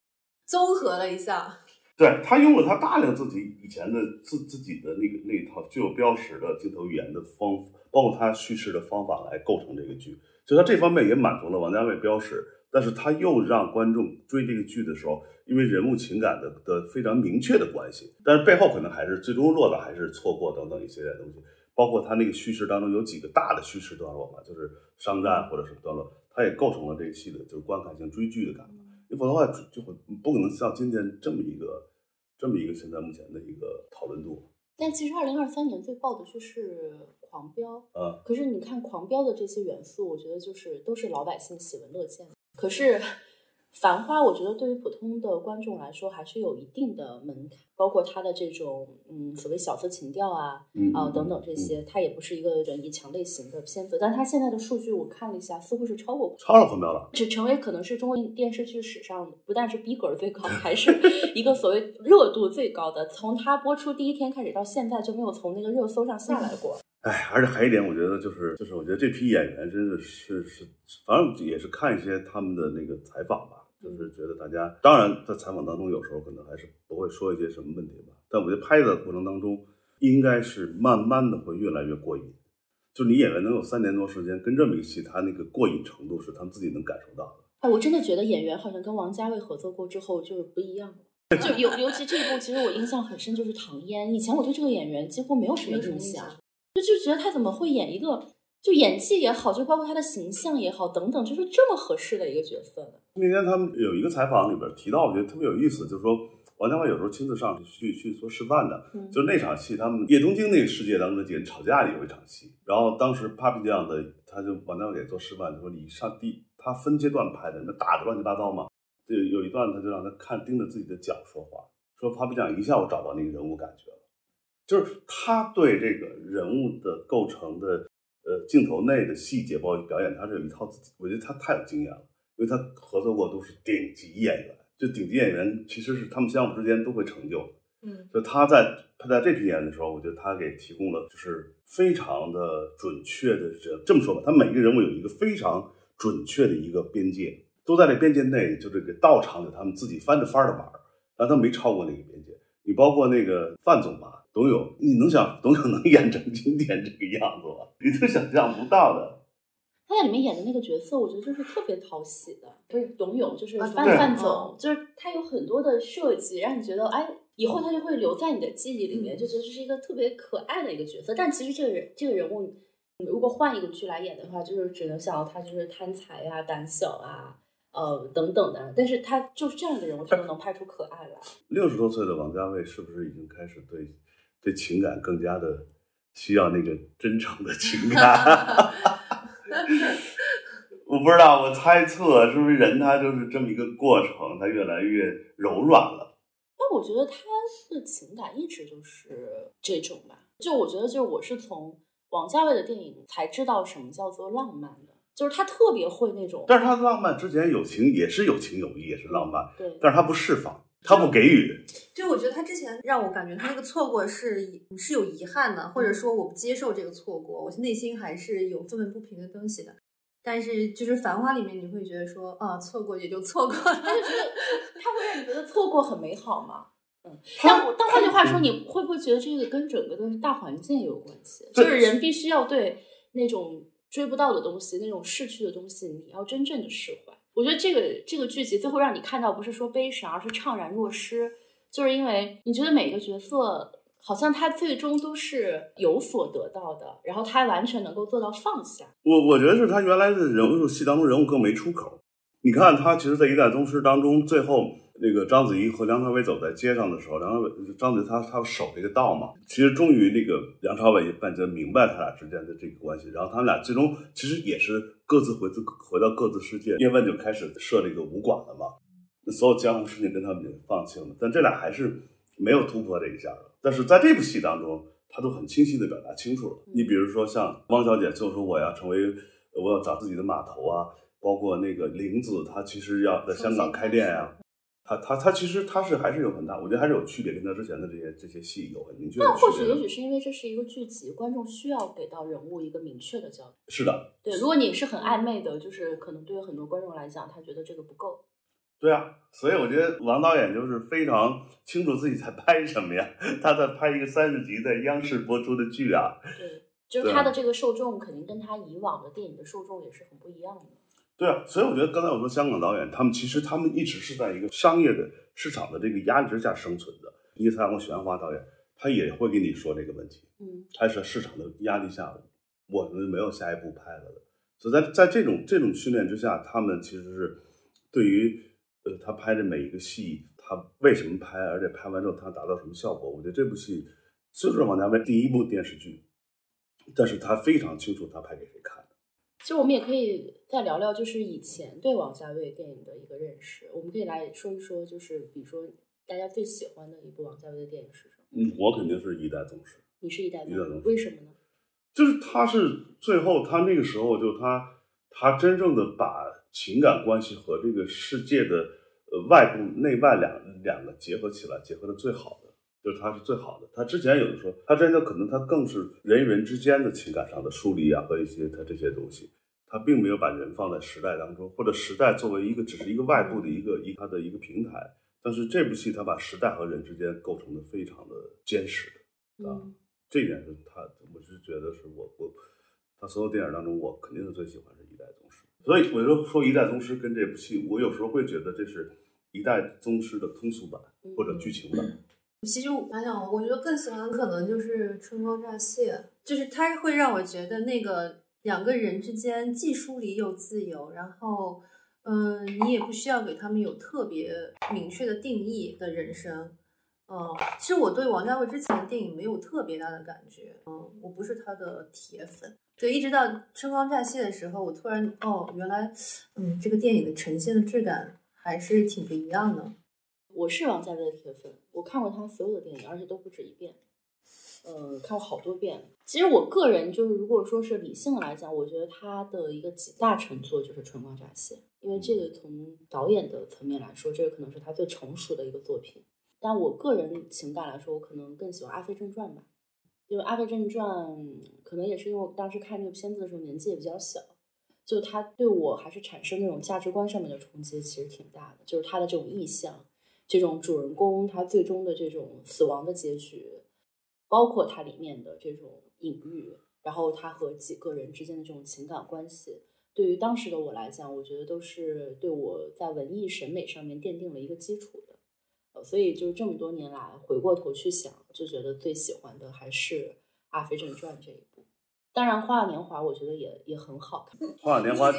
综合了一下。对，他拥有他大量自己以前的自己的那一套具有标识的镜头语言的方法，包括他叙事的方法来构成这个剧，所以他这方面也满足了王家卫标识，但是他又让观众追这个剧的时候，因为人物情感的非常明确的关系，但是背后可能还是最终落的还是错过等等一些东西，包括他那个叙事当中有几个大的叙事段落嘛，就是商战或者什么段落，他也构成了这一系列就是观看性追剧的感觉。你否则的话就不可能像今天这么一个现在目前的一个讨论度。但其实2023年最爆的就是狂飙啊，可是你看狂飙的这些元素，我觉得就是都是老百姓喜闻乐见。可是繁花，我觉得对于普通的观众来说还是有一定的门槛，包括它的这种所谓小资情调啊等等这些，它也不是一个人一强类型的片子。但它现在的数据我看了一下，似乎是超了狂飙了，只成为可能是中国电视剧史上不但是逼格最高，还是一个所谓热度最高的。从它播出第一天开始到现在就没有从那个热搜上下来过。哎，而且还有一点，我觉得就是，我觉得这批演员真的是，反正也是看一些他们的那个采访吧，就是觉得大家，当然在采访当中有时候可能还是不会说一些什么问题吧，但我觉得拍的过程当中，应该是慢慢的会越来越过瘾，就你演员能有3年多时间跟这么一个戏，他那个过瘾程度是他们自己能感受到的。哎，我真的觉得演员好像跟王家卫合作过之后就是不一样了。就尤其这一部，其实我印象很深，就是唐嫣，以前我对这个演员几乎没有什么印象。就觉得他怎么会演一个就演技也好，就包括他的形象也好等等，就是这么合适的一个角色呢？那天他们有一个采访里边提到，我觉得特别有意思，就是说王家卫有时候亲自上去做示范的就是那场戏，他们叶东京那个世界当中的几人吵架里有一场戏，然后当时 Papi 这样的他就王家卫给做示范，就说你上帝他分阶段拍的，你们打得乱七八糟嘛，就有一段他就让他看盯着自己的脚说话，说 Papi 这样一下我找到那个人物感觉了，就是他对这个人物的构成的镜头内的细节包括表演，他是有一套自己，我觉得他太有经验了，因为他合作过都是顶级演员，就顶级演员其实是他们相互之间都会成就所以他在这批演员的时候，我觉得他给提供了就是非常的准确的这么说吧，他每一个人物有一个非常准确的一个边界，都在这边界内，就这个道场里他们自己翻着翻的玩，但他没超过那个边界。你包括那个范总吧，董永，你能想董永能演成今天这个样子吗？你都想象不到的。他在里面演的那个角色，我觉得就是特别讨喜的。对，董永就是范总，就是他有很多的设计，让你觉得哎，以后他就会留在你的记忆里面，就觉得这是一个特别可爱的一个角色。但其实这个人物，如果换一个剧来演的话，就是只能想到他就是贪财啊、胆小啊。等等的，但是他就是这样的人物，他都能拍出可爱来。60多岁的王家卫是不是已经开始对情感更加的需要那个真诚的情感？我不知道，我猜测是不是人他就是这么一个过程，他越来越柔软了。但我觉得他的情感一直就是这种吧。就我觉得，就是我是从王家卫的电影才知道什么叫做浪漫的。就是他特别会那种，但是他浪漫之前有情也是有情有义，也是浪漫，对，但是他不释放，他不给予。对，我觉得他之前让我感觉他那个错过是有遗憾的，或者说我不接受这个错过，我内心还是有愤愤不平的东西的。但是就是繁花里面你会觉得说啊，错过也就错过了，他就是他会让你觉得错过很美好吗？但换句话说，你会不会觉得这个跟整个的大环境也有关系？就是人必须要对那种追不到的东西，那种逝去的东西，你要真正的释怀。我觉得这个剧集最后让你看到不是说悲伤，而是怅然若失，就是因为你觉得每个角色好像他最终都是有所得到的，然后他完全能够做到放下。我觉得是他原来的人物戏当中人物更没出口。你看他其实在一代宗师当中，最后那个章子怡和梁朝伟走在街上的时候，章子怡他守这个道嘛，其实终于那个梁朝伟半截明白他俩之间的这个关系，然后他们俩最终其实也是各自回到各自世界。叶问就开始设了一个武馆了嘛，那所有江湖事情跟他们也放清了，但这俩还是没有突破这一下的。但是在这部戏当中，他都很清晰的表达清楚了。你比如说像汪小姐就说我要找自己的码头啊，包括那个玲子她其实要在香港开店啊。他其实他是还是有很大，我觉得还是有区别，跟他之前的这些戏有很明确的区别。那或许也许是因为这是一个剧集，观众需要给到人物一个明确的交代。是的，对，如果你是很暧昧的，就是可能对于很多观众来讲，他觉得这个不够。对啊，所以我觉得王导演就是非常清楚自己在拍什么呀，他在拍一个30集在央视播出的剧啊。对，就是他的这个受众肯定跟他以往的电影的受众也是很不一样的。对啊，所以我觉得刚才我说香港导演他们一直是在一个商业的市场的这个压力之下生存的。你像玄华导演他也会跟你说这个问题，他是市场的压力下我们没有下一步拍了的，所以在这种训练之下，他们其实是对于他拍的每一个戏，他为什么拍，而且拍完之后他达到什么效果？我觉得这部戏就是王家卫第一部电视剧，但是他非常清楚他拍给谁看的。其实我们也可以再聊聊，就是以前对王家卫电影的一个认识。我们可以来说一说，就是比如说大家最喜欢的一部王家卫的电影是什么？我肯定是《一代宗师》。你是《一代宗师》？为什么呢？就是他是最后他那个时候就他真正的把情感关系和这个世界的外部内外两个结合起来，结合的最好的就是他是最好的。他之前有的时候他真的可能他更是人与人之间的情感上的梳理啊，和一些他这些东西，他并没有把人放在时代当中，或者时代作为一个只是一个外部的一个他的一个平台。但是这部戏他把时代和人之间构成的非常的坚实啊，这一点是他我是觉得是我他所有电影当中我肯定是最喜欢是一代宗师。所以我就说《一代宗师》跟这部戏，我有时候会觉得这是一代宗师的通俗版或者剧情版。其实我想想，我觉得更喜欢的可能就是《春光乍泄》，就是它会让我觉得那个两个人之间既疏离又自由，然后你也不需要给他们有特别明确的定义的人生。其实我对王家卫之前的电影没有特别大的感觉，我不是他的铁粉。对，一直到《春光乍泄》的时候，我突然原来这个电影的呈现的质感还是挺不一样的。我是王家卫的铁粉，我看过他所有的电影，而且都不止一遍，看过好多遍。其实我个人就是，如果说是理性的来讲，我觉得他的一个集大成作就是《春光乍泄》，因为这个从导演的层面来说，这个可能是他最成熟的一个作品。但我个人情感来说，我可能更喜欢《阿飞正传》吧。因为《阿飞正传》可能也是因为我当时看这个片子的时候年纪也比较小，就它对我还是产生那种价值观上面的冲击其实挺大的，就是它的这种意象，这种主人公他最终的这种死亡的结局，包括它里面的这种隐喻，然后它和几个人之间的这种情感关系，对于当时的我来讲，我觉得都是对我在文艺审美上面奠定了一个基础的。所以就这么多年来回过头去想，就觉得最喜欢的还是《阿飞正传》这一部。当然《花样年华》我觉得也很好看，《花样年华》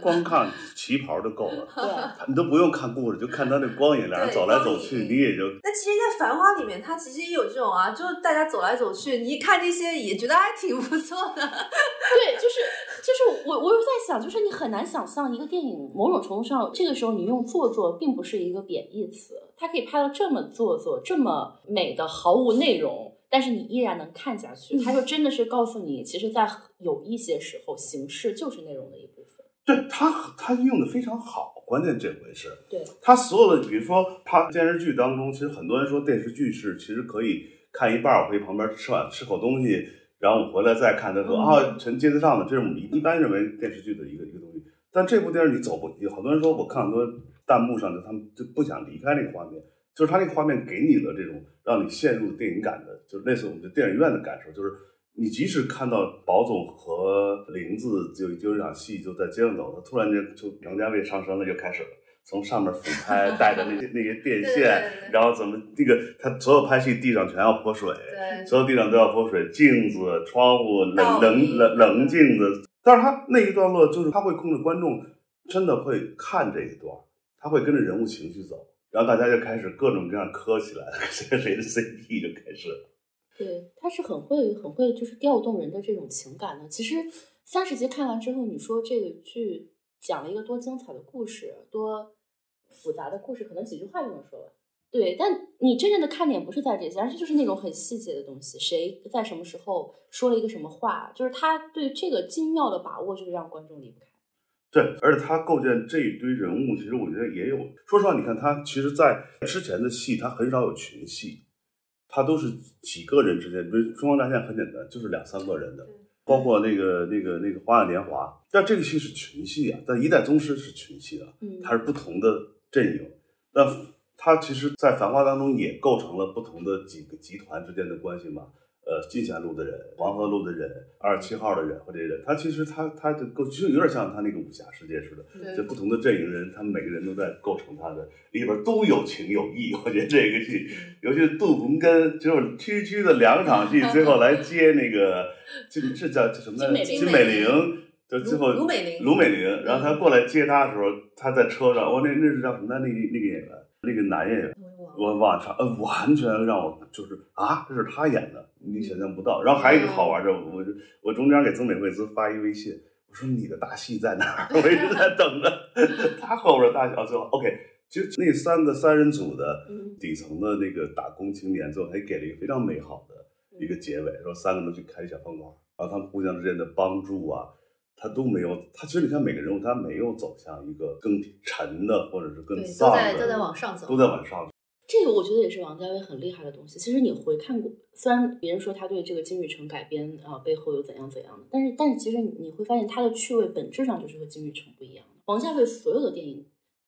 光看旗袍就够了。对，你都不用看故事，就看他那光影俩走来走去你也就那。其实在《繁花》里面他其实也有这种啊，就是大家走来走去，你一看这些也觉得还挺不错的。对，就是我又在想，就是你很难想象一个电影某种程度上，这个时候你用做作并不是一个贬义词，它可以拍到这么做作这么美的毫无内容，但是你依然能看下去。它就真的是告诉你，其实在有一些时候形式就是内容的一部分。对，他用的非常好，关键这回是对他所有的，比如说他电视剧当中，其实很多人说电视剧是其实可以看一半，我可以旁边吃口东西，然后我回来再看，他说全接得上的，这是我们一般认为电视剧的一个东西。但这部电影你走不，有好多人说我看很多弹幕上的他们就不想离开那个画面，就是他那个画面给你的这种让你陷入电影感的，就类似我们的电影院的感受，就是你即使看到宝总和林子就一场戏就在街上走，他突然间就王家卫上身了，就开始了。从上面俯拍带着那些电线，对对对，然后怎么那个他所有拍戏地上全要泼水，所有地上都要泼水，镜子、窗户、冷镜子。但是他那一段落就是他会控制观众真的会看这一段，他会跟着人物情绪走，然后大家就开始各种各样磕起来，谁的 CP 就开始了。对，他是很会就是调动人的这种情感的。其实30集看完之后，你说这个剧讲了一个多精彩的故事，多复杂的故事，可能几句话就能说完。对，但你真正的看点不是在这些，而是就是那种很细节的东西，谁在什么时候说了一个什么话，就是他对这个精妙的把握，就是让观众离不开。对，而且他构建这一堆人物，其实我觉得也有，说实话，你看他其实在之前的戏，他很少有群戏，他都是几个人之间，比如《春光乍泄》很简单，就是2-3个人的。包括那个《花样年华》，但这个戏是群戏啊，但《一代宗师》是群戏啊，它是不同的阵营。那它其实在繁华当中也构成了不同的几个集团之间的关系嘛，进贤路的人、黄河路的人、27号的人和这些人，它其实它的构其实有点像它那个武侠世界似的，就不同的阵营人，他们每个人都在构成它的里边都有情有义。我觉得这个戏，尤其是杜洪根，只有区区的两场戏，最后来接那个是叫什么金美玲。就最后卢美玲，然后他过来接他的时候，他在车上，那是叫什么？那个演员，那个男演员，我忘了，完全让我就是这是他演的，你想象不到。然后还有一个好玩的，我中间给曾美惠子发一微信，我说你的大戏在哪儿？我一直在等着，他后边大小最后 OK。其实那三人组的底层的那个打工青年，最后还给了一个非常美好的一个结尾，说三个人去开小饭馆，然后他们互相之间的帮助啊。他都没有，他其实你看每个人物，他没有走向一个更沉的，或者是更丧的，都在往上走，都在往上走。这个我觉得也是王家卫很厉害的东西。其实你回看过，虽然别人说他对这个金宇澄改编背后有怎样怎样的，但是其实你会发现他的趣味本质上就是和金宇澄不一样的。王家卫所有的电影，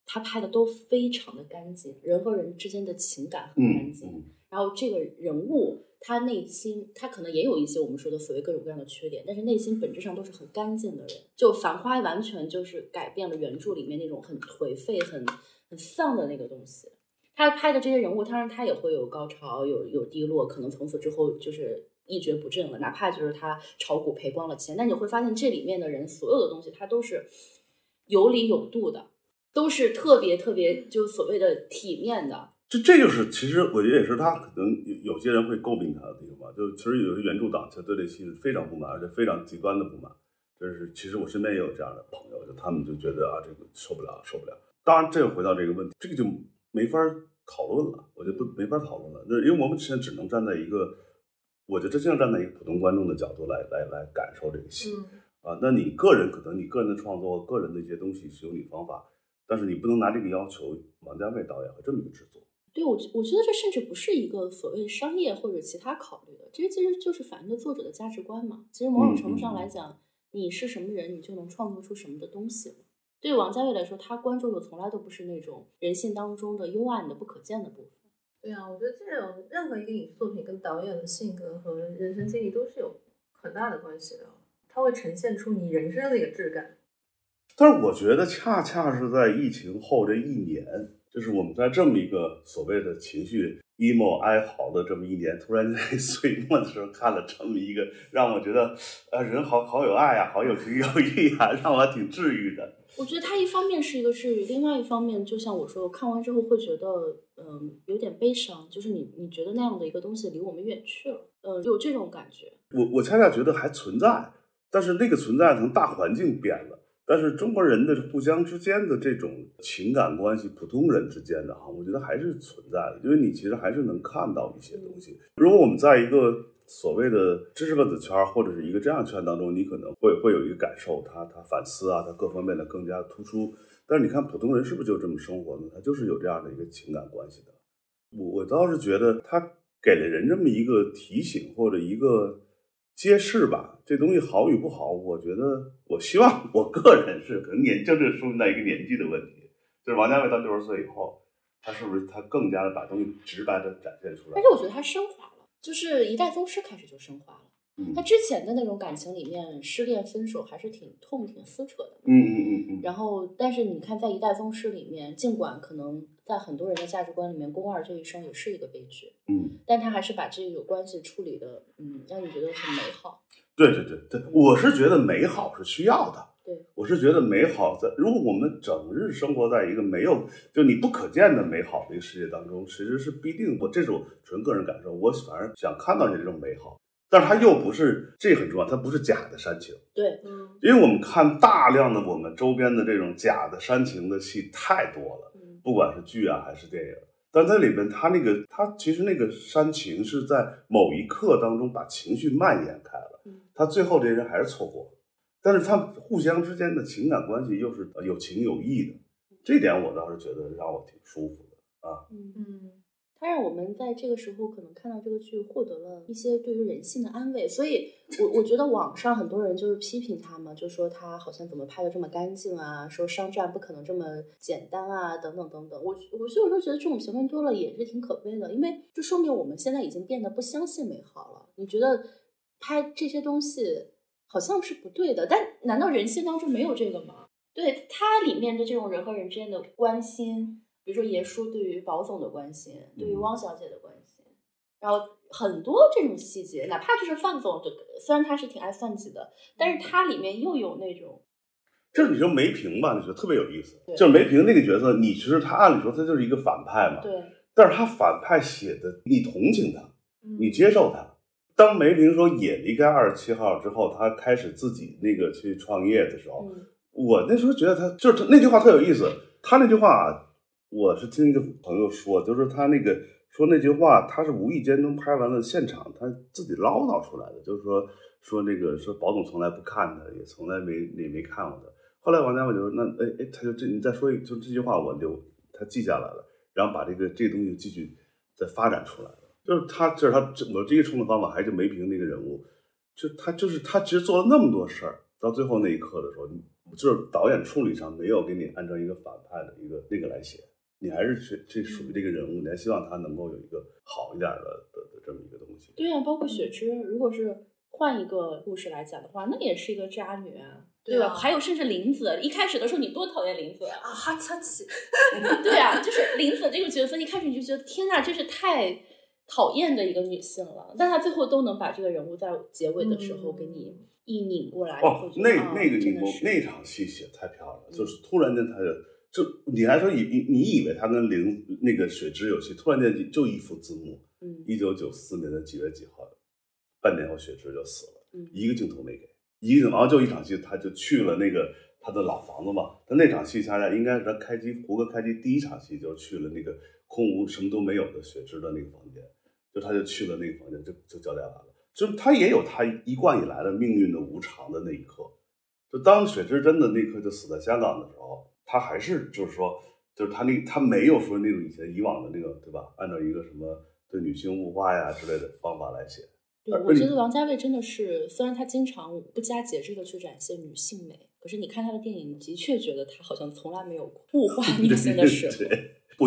他拍的都非常的干净，人和人之间的情感很干净，然后这个人物。他内心，他可能也有一些我们说的所谓各种各样的缺点，但是内心本质上都是很干净的人。就繁花完全就是改变了原著里面那种很颓废、很丧的那个东西。他拍的这些人物，当然他也会有高潮，有低落，可能从此之后就是一蹶不振了。哪怕就是他炒股赔光了钱，但你会发现这里面的人所有的东西，他都是有理有度的，都是特别特别就所谓的体面的。这就是其实我觉得也是他可能有些人会诟病他的地方吧，就其实有些原著党其实对这戏非常不满，而且非常极端的不满。就是其实我身边也有这样的朋友，就他们就觉得这个受不了。当然这个回到这个问题，这个就没法讨论了，我觉得没法讨论了，就是因为我们现在只能站在一个，我觉得这样站在一个普通观众的角度来感受这个戏啊。那你个人可能你个人的创作、个人的一些东西是有你方法，但是你不能拿这个要求王家卫导演和这么一个制作。对，我觉得这甚至不是一个所谓商业或者其他考虑的，这其实就是反映了作者的价值观嘛。其实某种程度上来讲，你是什么人，你就能创作出什么的东西。对王家卫来说，他关注的从来都不是那种人性当中的幽暗的、不可见的部分。对啊，我觉得这种任何一个影视作品跟导演的性格和人生经历都是有很大的关系的，它会呈现出你人生的那个质感。但是我觉得恰是在疫情后这一年，就是我们在这么一个所谓的情绪 emo 哀嚎的这么一年，突然在岁末的时候看了这么一个，让我觉得人好有爱啊，好有情有义啊，让我挺治愈的。我觉得它一方面是一个治愈，另外一方面就像我说，我看完之后会觉得有点悲伤，就是你觉得那样的一个东西离我们远去了，有这种感觉。我恰恰觉得还存在，但是那个存在可能大环境变了。但是中国人的互相之间的这种情感关系，普通人之间的我觉得还是存在的，因为你其实还是能看到一些东西。如果我们在一个所谓的知识分子圈或者是一个这样的圈当中，你可能会有一个感受，他反思啊，他各方面的更加突出。但是你看普通人是不是就这么生活呢？他就是有这样的一个情感关系的。我倒是觉得他给了人这么一个提醒或者一个揭示吧，这东西好与不好，我觉得我希望我个人是可能就是说明到一个年纪的问题，就是王家卫到60岁以后，他是不是他更加的把东西直白的展现出来？但是我觉得他升华了，就是一代宗师开始就升华了。他之前的那种感情里面，失恋分手还是挺痛、挺撕扯的。然后，但是你看，在一代宗师里面，尽管可能在很多人的价值观里面，宫二这一生也是一个悲剧。但他还是把这个关系处理的，让你觉得很美好。对，我是觉得美好是需要的。我是觉得美好在，如果我们整日生活在一个没有就你不可见的美好的一个世界当中，其实是必定我这种纯个人感受，我反而想看到你这种美好。但是它又不是，这很重要，它不是假的煽情。对，因为我们看大量的我们周边的这种假的煽情的戏太多了，不管是剧啊还是电影，但在里面它其实那个煽情是在某一刻当中把情绪蔓延开了，它最后这些人还是错过了，但是他互相之间的情感关系又是有情有义的，这点我倒是觉得让我挺舒服的啊。但是我们在这个时候可能看到这个剧获得了一些对于人性的安慰，所以我觉得网上很多人就是批评他嘛，就说他好像怎么拍的这么干净啊，说商战不可能这么简单啊等等等等。我所以说觉得这种评论多了也是挺可悲的，因为就说明我们现在已经变得不相信美好了。你觉得拍这些东西好像是不对的，但难道人性当中没有这个吗？对，它里面的这种人和人之间的关心，比如说爷叔对于宝总的关心，对于汪小姐的关心，然后很多这种细节，哪怕就是范总，虽然他是挺爱算计的，但是他里面又有那种，这你说梅萍吧，你说特别有意思，就是梅萍那个角色，你其实他按理说他就是一个反派嘛，对，但是他反派写的，你同情他，你接受他。当梅萍说也离开27号之后，他开始自己那个去创业的时候，我那时候觉得他就是他那句话特有意思，他那句话。我是听一个朋友说，就是他那个说那句话，他是无意间中拍完了现场，他自己唠叨出来的，就是说那个说宝总从来不看他，也从来没看过他。后来王家卫就说，那他就这你再说一就这句话我留他记下来了，然后把这个东西继续再发展出来了。就是他整个这个冲的方法，还是梅萍那个人物，他其实做了那么多事儿，到最后那一刻的时候，就是导演处理上没有给你按照一个反派的一个那个来写。你还是这属于这个人物，你还希望他能够有一个好一点的这么一个东西。对啊，包括雪芝，如果是换一个故事来讲的话，那也是一个渣女啊，对吧？对啊、还有甚至林子，一开始的时候你多讨厌林子啊！哈恰奇，对啊，就是林子这个角色，一开始你就觉得天哪，这是太讨厌的一个女性了，但她最后都能把这个人物在结尾的时候给你一拧过来。哦，那个拧过那场戏写太漂亮了，就是突然间她就。就你还说你以为他跟零那个雪芝有戏，突然间就一幅字幕，1994年的几月几号，半年后雪芝就死了，一个镜头没给，然后就一场戏，他就去了那个他的老房子嘛，他那场戏下来应该是他开机，胡歌开机第一场戏就去了那个空无什么都没有的雪芝的那个房间，他就去了那个房间就交代完了，就他也有他一贯以来的命运的无常的那一刻，就当雪芝真的那一刻就死在香港的时候。他还是就是说，就是他没有说那种以前以往的那个，对吧？按照一个什么对女性物化呀之类的方法来写。对，我觉得王家卫真的是，虽然他经常不加节制的去展现女性美，可是你看他的电影，的确觉得他好像从来没有物化女性的时候。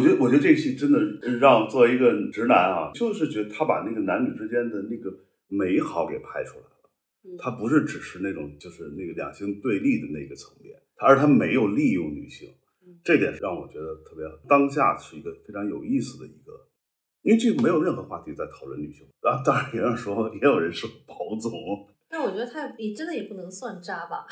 对，我觉得这戏真的让作为一个直男啊，就是觉得他把那个男女之间的那个美好给拍出来了，他不是只是那种就是那个两性对立的那个层面。而他没有利用女性，这点让我觉得特别当下是一个非常有意思的一个，因为这个没有任何话题在讨论女性，当然也有人说宝总，但我觉得他也真的也不能算渣吧，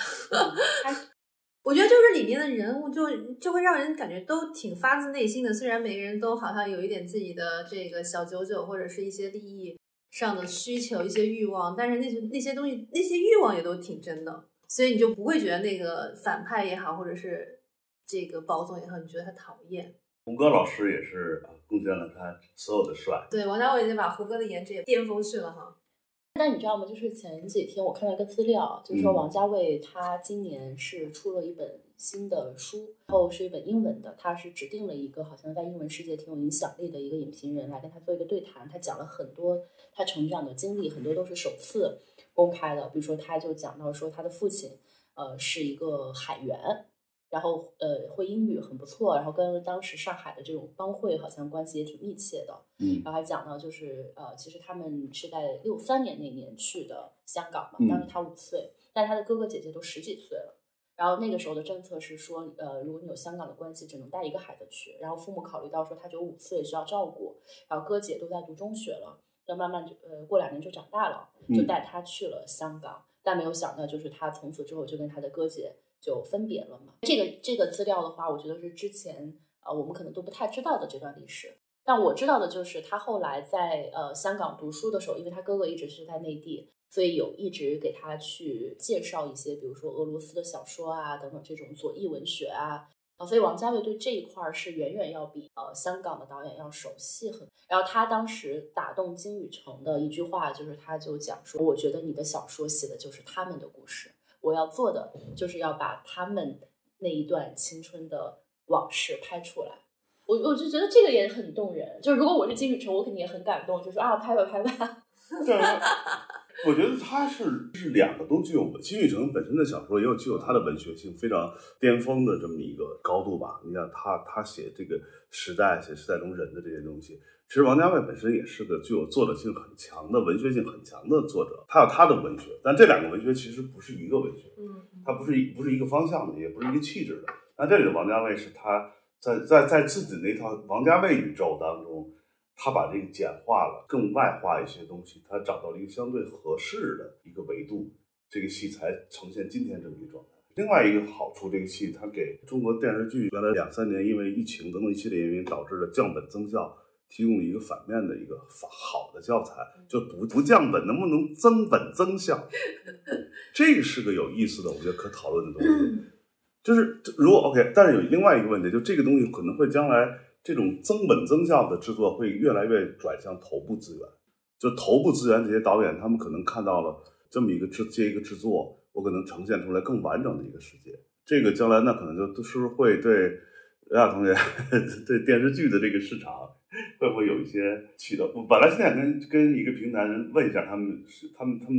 我觉得就是里面的人物就会让人感觉都挺发自内心的，虽然每个人都好像有一点自己的这个小九九或者是一些利益上的需求一些欲望，但是那些东西那些欲望也都挺真的。所以你就不会觉得那个反派也好，或者是这个宝总也好，你觉得他讨厌。胡歌老师也是贡献了他所有的帅。对，王家卫已经把胡歌的颜值也巅峰去了哈。但你知道吗？就是前几天我看了一个资料，就是说王家卫他今年是出了一本新的书，然后是一本英文的，他是指定了一个好像在英文世界挺有影响力的一个影评人来跟他做一个对谈，他讲了很多他成长的经历，很多都是首次公开的，比如说他就讲到说他的父亲是一个海员，然后会英语很不错，然后跟当时上海的这种帮会好像关系也挺密切的，然后还讲到就是其实他们是在63年那年去的香港嘛，当时他5岁，但他的哥哥姐姐都10几岁了，然后那个时候的政策是说如果你有香港的关系只能带一个孩子去，然后父母考虑到说他只有5岁需要照顾，然后哥姐都在读中学了，那慢慢就过2年就长大了，就带他去了香港，但没有想到就是他从此之后就跟他的哥姐就分别了嘛。这个资料的话，我觉得是之前我们可能都不太知道的这段历史。但我知道的就是他后来在香港读书的时候，因为他哥哥一直是在内地，所以有一直给他去介绍一些，比如说俄罗斯的小说啊等等这种左翼文学啊。所以王家卫对这一块是远远要比香港的导演要熟悉很。然后他当时打动金宇澄的一句话就是，他就讲说，我觉得你的小说写的就是他们的故事，我要做的就是要把他们那一段青春的往事拍出来。我就觉得这个也很动人，就是如果我是金宇澄，我肯定也很感动，就说啊拍吧拍吧。对，我觉得他是两个都具有，金宇澄本身的小说也有具有他的文学性非常巅峰的这么一个高度吧。你看他写这个时代，写时代中人的这些东西，其实王家卫本身也是个具有作者性很强的文学性很强的作者，他有他的文学，但这两个文学其实不是一个文学，他不是一个方向的，也不是一个气质的。那这里的王家卫是他在自己那套王家卫宇宙当中，他把这个简化了，更外化一些东西，他找到了一个相对合适的一个维度，这个戏才呈现今天这么一个状态。另外一个好处，这个戏他给中国电视剧原来2-3年因为疫情等等一系列原因导致的降本增效提供了一个反面的一个好的教材，就不降本能不能增本增效，这是个有意思的我觉得可讨论的东西。就是如果 OK， 但是有另外一个问题，就这个东西可能会将来这种增本增效的制作会越来越转向头部资源，就头部资源这些导演他们可能看到了这么一个接一个制作，我可能呈现出来更完整的一个世界，这个将来那可能就是不是会对刘亚同学对电视剧的这个市场会不会有一些启动？本来现在跟一个平台人问一下他们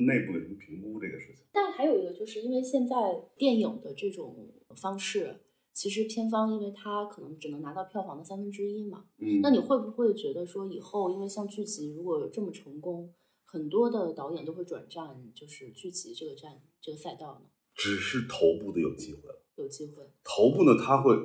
内部有什么评估这个事情。但还有一个就是因为现在电影的这种方式，其实片方因为他可能只能拿到票房的1/3嘛，那你会不会觉得说以后因为像剧集如果这么成功，很多的导演都会转战就是剧集这个站这个赛道呢？只是头部的有机会了，有机会。头部呢，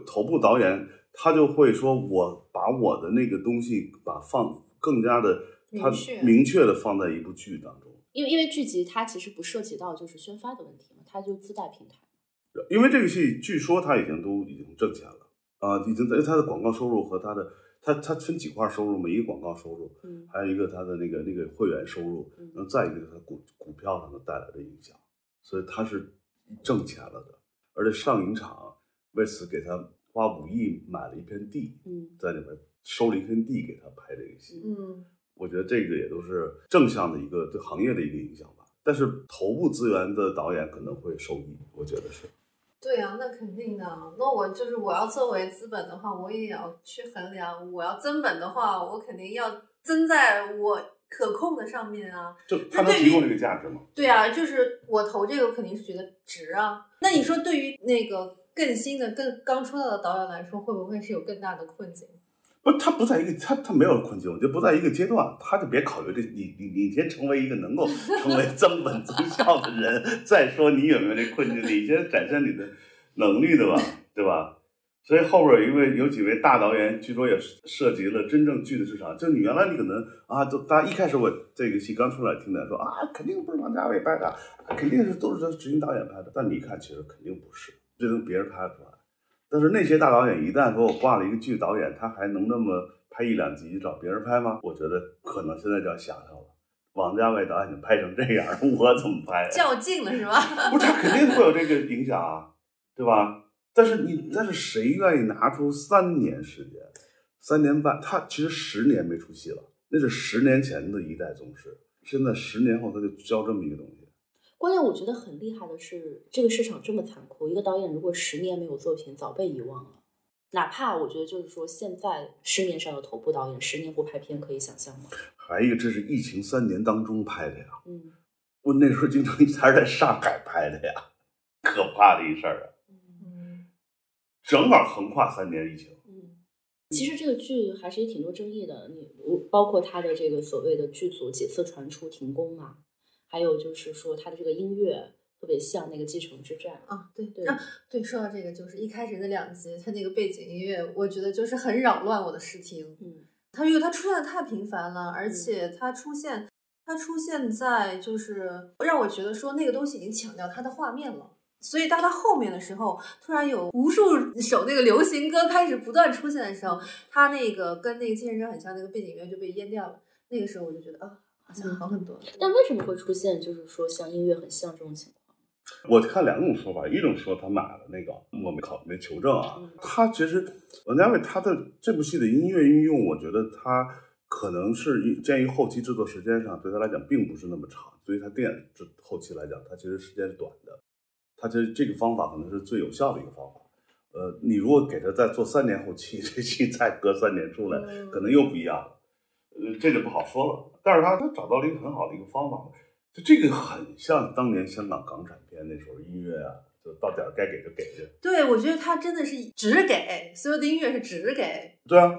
头部导演他就会说，我把我的那个东西放更加的他明确的放在一部剧当中，因为剧集它其实不涉及到就是宣发的问题嘛，它就自带平台。因为这个戏据说他已经挣钱了啊，已经他的广告收入和他的他分几块收入，每一个广告收入，还有一个他的那个会员收入，然后再一个他股票上的带来的影响，所以他是挣钱了的，而且上影厂为此给他花5亿买了一片地，在里面收了一片地给他拍这个戏，我觉得这个也都是正向的一个对行业的一个影响吧。但是头部资源的导演可能会受益，我觉得是。对啊，那肯定的。那我就是我要作为资本的话，我也要去衡量，我要增本的话，我肯定要增在我可控的上面啊。就他能提供这个价值吗？对啊，就是我投这个肯定是觉得值啊。那你说对于那个更新的、更刚出道的导演来说，会不会是有更大的困境？不，他不在一个，他没有困境，我觉得不在一个阶段，他就别考虑这，你先成为一个能够成为增本增效的人，再说你有没有这困境，你先展现你的能力的吧，对吧？所以后边有几位大导演，据说也涉及了真正剧的市场。就你原来你可能啊，就大家一开始我这个戏刚出来听的说啊，肯定不是王家卫拍的，肯定是都是执行导演拍的，但你一看其实肯定不是，这都别人拍出来。但是那些大导演一旦说我挂了一个剧导演，他还能那么拍1-2集找别人拍吗？我觉得可能现在就要想想了，王家卫导演你拍成这样，我怎么拍？较劲了是吧？不是，他肯定会有这个影响啊，对吧？但是谁愿意拿出3年时间，3年半？他其实10年没出戏了，那是10年前的一代宗师，现在10年后他就教这么一个东西。关键我觉得很厉害的是，这个市场这么残酷，一个导演如果10年没有作品，早被遗忘了。哪怕我觉得就是说，现在市面上的头部导演10年不拍片，可以想象吗？还有一个，这是疫情3年当中拍的呀。我那时候经常还是在上海拍的呀，可怕的一事儿啊。正好横跨3年疫情。其实这个剧还是挺多争议的，你包括它的这个所谓的剧组几次传出停工嘛。还有就是说，他的这个音乐特别像那个《继承之战》啊，对，说到这个，就是一开始的2集，他那个背景音乐，我觉得就是很扰乱我的视听。他出现的太频繁了，而且他出现在就是让我觉得说那个东西已经抢掉他的画面了。所以到他后面的时候，突然有无数首那个流行歌开始不断出现的时候，他那个跟那个《继承之战》很像，那个背景音乐就被淹掉了。那个时候我就觉得啊。好很多，但为什么会出现就是说像音乐很像这种情况？我看2种说法，一种说他买了那个，我没求证啊。他其实王家卫他的这部戏的音乐运用，我觉得他可能是鉴于后期制作时间上对他来讲并不是那么长，对于他电影后期来讲，他其实时间是短的，他其实这个方法可能是最有效的一个方法。你如果给他再做3年后期，这期再隔3年出来，可能又不一样了，这就不好说了。但是他找到了一个很好的一个方法，就这个很像当年香港港产片那时候音乐啊，就到点该给就给的。对，我觉得他真的是只给，所有的音乐是只给。对啊，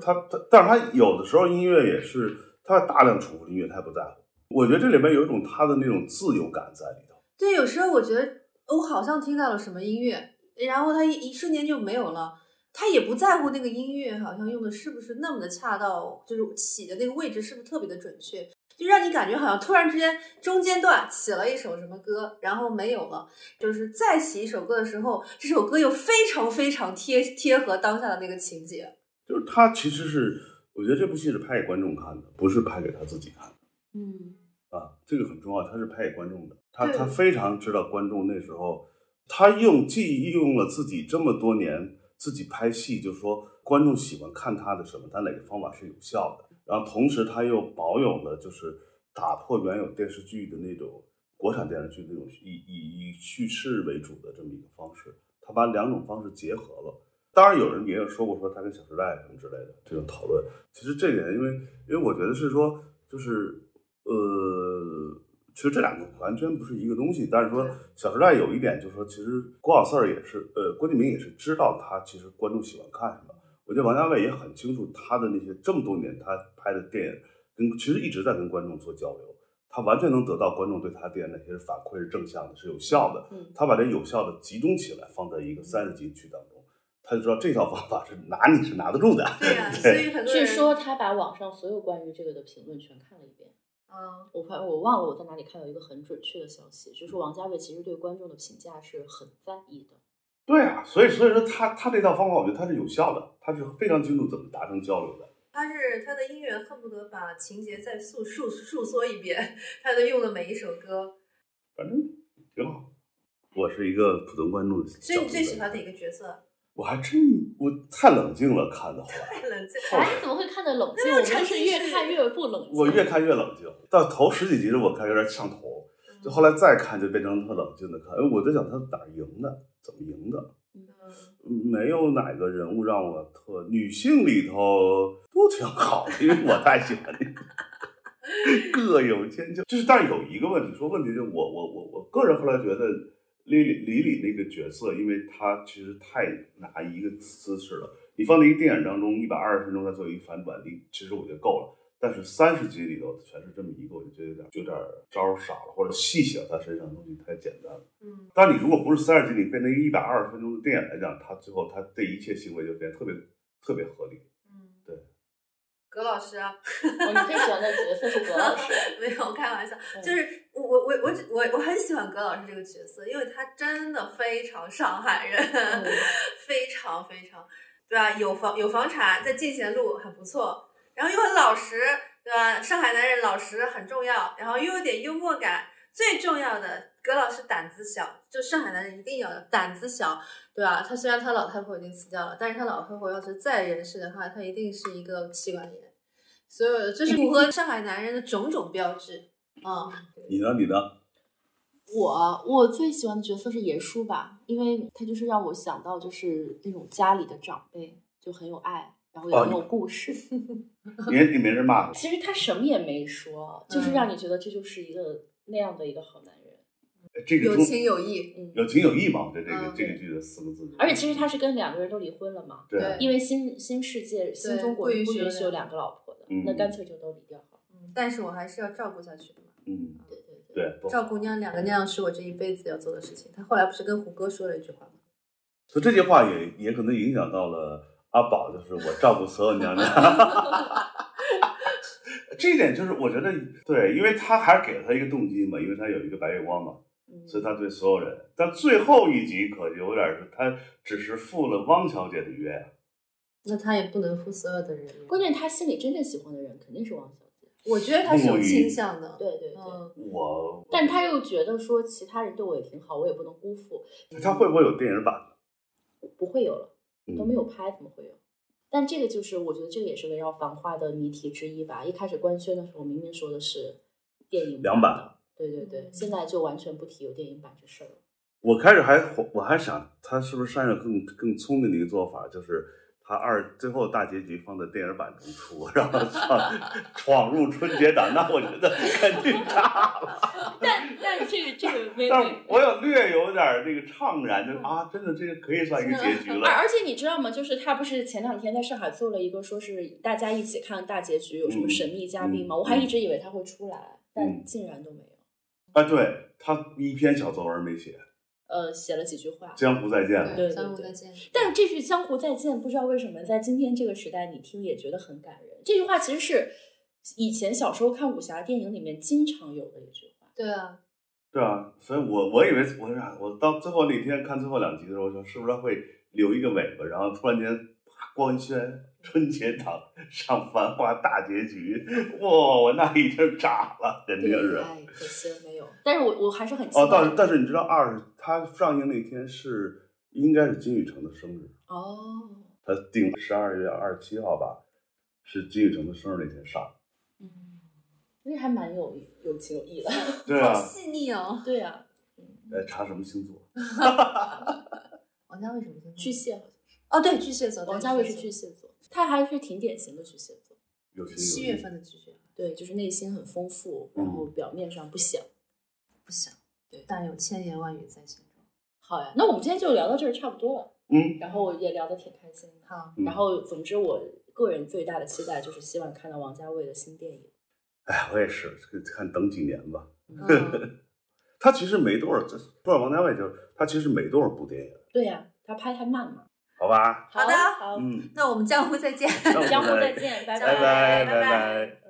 他但是他有的时候音乐也是，他大量重复音乐，他也不在乎。我觉得这里面有一种他的那种自由感在里头。对，有时候我觉得我好像听到了什么音乐。然后他一瞬间就没有了，他也不在乎那个音乐好像用的是不是那么的恰到，就是起的那个位置是不是特别的准确，就让你感觉好像突然之间中间段起了一首什么歌，然后没有了，就是再起一首歌的时候，这首歌又非常非常贴合当下的那个情节。就是他其实是，我觉得这部戏是拍给观众看的，不是拍给他自己看的。这个很重要，他是拍给观众的，他非常知道观众那时候。他既用了自己这么多年自己拍戏，就是说观众喜欢看他的什么，他哪个方法是有效的，然后同时他又保有了就是打破原有电视剧的那种国产电视剧那种以叙事为主的这么一个方式，他把两种方式结合了。当然有人也有说过说他跟《小时代》什么之类的这种讨论，其实这点因为我觉得是说就是其实这两个完全不是一个东西，但是说《小时代》有一点就是说，其实郭老四儿也是，郭敬明也是知道他其实观众喜欢看什么。我觉得王家卫也很清楚他的那些这么多年他拍的电影，其实一直在跟观众做交流，他完全能得到观众对他电影那些反馈是正向的，是有效的。他把这有效的集中起来放在一个30集剧当中，他就知道这套方法是你是拿得住的。对啊，所以很多人据说他把网上所有关于这个的评论全看了一遍。我忘了我在哪里看到一个很准确的消息，就是王家卫其实对观众的评价是很在意的。对啊，所以说他这套方法我觉得他是有效的，他是非常清楚怎么达成交流的。他的音乐恨不得把情节再述说一遍，他都用了每一首歌，反正挺好。我是一个普通观众的，所以你最喜欢哪个角色？我太冷静了，看的话太冷静了。你怎么会看得冷静？我们是越看越不冷静。我越看越冷静，到头10几集我看有点上头，就后来再看就变成特冷静的看。我在想他哪赢的，怎么赢的？没有哪个人物让我特女性里头都挺好的，因为我太喜欢你。各有千秋，就是但是有一个问题，说问题是我个人后来觉得。李那个角色，因为他其实太拿一个姿势了，你放在一个电影当中120分钟再做一个反转，其实我就够了。但是30集里头全是这么一个，我就觉得有点招傻了，或者细写他身上的东西太简单了。但你如果不是30集里变成120分钟的电影来讲，他最后他这一切行为就变得特别特别合理。对。葛老师啊，你最喜欢的角色是葛老师？没有，开玩笑，就是我很喜欢葛老师这个角色，因为他真的非常上海人，非常非常，对吧？有房产，在进贤路很不错，然后又很老实，对吧？上海男人老实很重要，然后又有点幽默感，最重要的葛老师胆子小，就上海男人一定要胆子小，对吧？他虽然他老太婆已经死掉了，但是他老太婆要是再人世的话，他一定是一个妻管严。所以这是符合上海男人的种种标志。你呢？我最喜欢的角色是爷叔吧，因为他就是让我想到就是那种家里的长辈，就很有爱，然后也很有故事。你没人骂他？其实他什么也没说，就是让你觉得这就是一个那样的一个好男人。这个有情有义，有情有义嘛？对这个剧的4个字。而且其实他是跟2个人都离婚了嘛？对，因为新世界新中国不允许有2个老婆的，那干脆就都离掉好了。但是我还是要照顾下去的嘛。对，照顾娘2个娘是我这一辈子要做的事情。他后来不是跟胡歌说了一句话吗？所以这句话也可能影响到了阿宝，就是我照顾所有娘娘。这一点就是我觉得对，因为他还是给了他一个动机嘛，因为他有一个白月光嘛，所以他对所有人。但最后一集可有点是，他只是赴了汪小姐的约，那他也不能赴所有的人。关键他心里真正喜欢的人肯定是汪小姐。我觉得他是有倾向的，对，但他又觉得说其他人对我也挺好，我也不能辜负。他会不会有电影版？不会有了，都没有拍，怎么会有？但这个就是我觉得这个也是围绕《繁花》的谜题之一吧。一开始官宣的时候，明明说的是电影版，2版，现在就完全不提有电影版这事儿了。我开始我还想他是不是按照更聪明的一个做法，就是他最后大结局放在电影版中出，然后闯入春节档，那我觉得肯定炸了。但这个没，但我有略有点那个怅然，就是啊，真的这个可以算一个结局了。而且你知道吗？就是他不是前两天在上海做了一个说是大家一起看大结局，有什么神秘嘉宾吗？我还一直以为他会出来，但竟然都没有。啊，对，他一篇小作文没写。写了几句话，江湖再见了。对，江湖再见。但是这句江湖再见不知道为什么在今天这个时代你听也觉得很感人，这句话其实是以前小时候看武侠电影里面经常有的一句话。对啊对啊，所以我以为我到最后那天看最后两集的时候，我说是不是会留一个尾巴，然后突然间官宣春节档上繁花大结局，哇！我那已经炸了，真的是。哎，可惜没有。但是我还是很期待。哦，但是你知道他上映那天是应该是金宇澄的生日。哦。他定12月27号吧，是金宇澄的生日那天上。嗯，那还蛮有情有义的。对啊。好细腻哦。对啊。来查什么星座？王家卫什么星座？巨蟹好像是。哦，对，巨蟹座。王家卫是巨蟹座。他还是挺典型的巨蟹座，7月份的巨蟹，对，就是内心很丰富，然后表面上不想，对，但有千言万语在心中。好呀，那我们今天就聊到这儿，差不多了。嗯，然后也聊得挺开心的。好，然后总之我个人最大的期待就是希望看到王家卫的新电影。哎，我也是，看等几年吧。嗯、他其实没多少，说王家卫就是他其实没多少部电影。对呀、啊，他拍太慢嘛。好吧，好的，好，那我们江湖再见，江湖再见，拜拜，拜拜。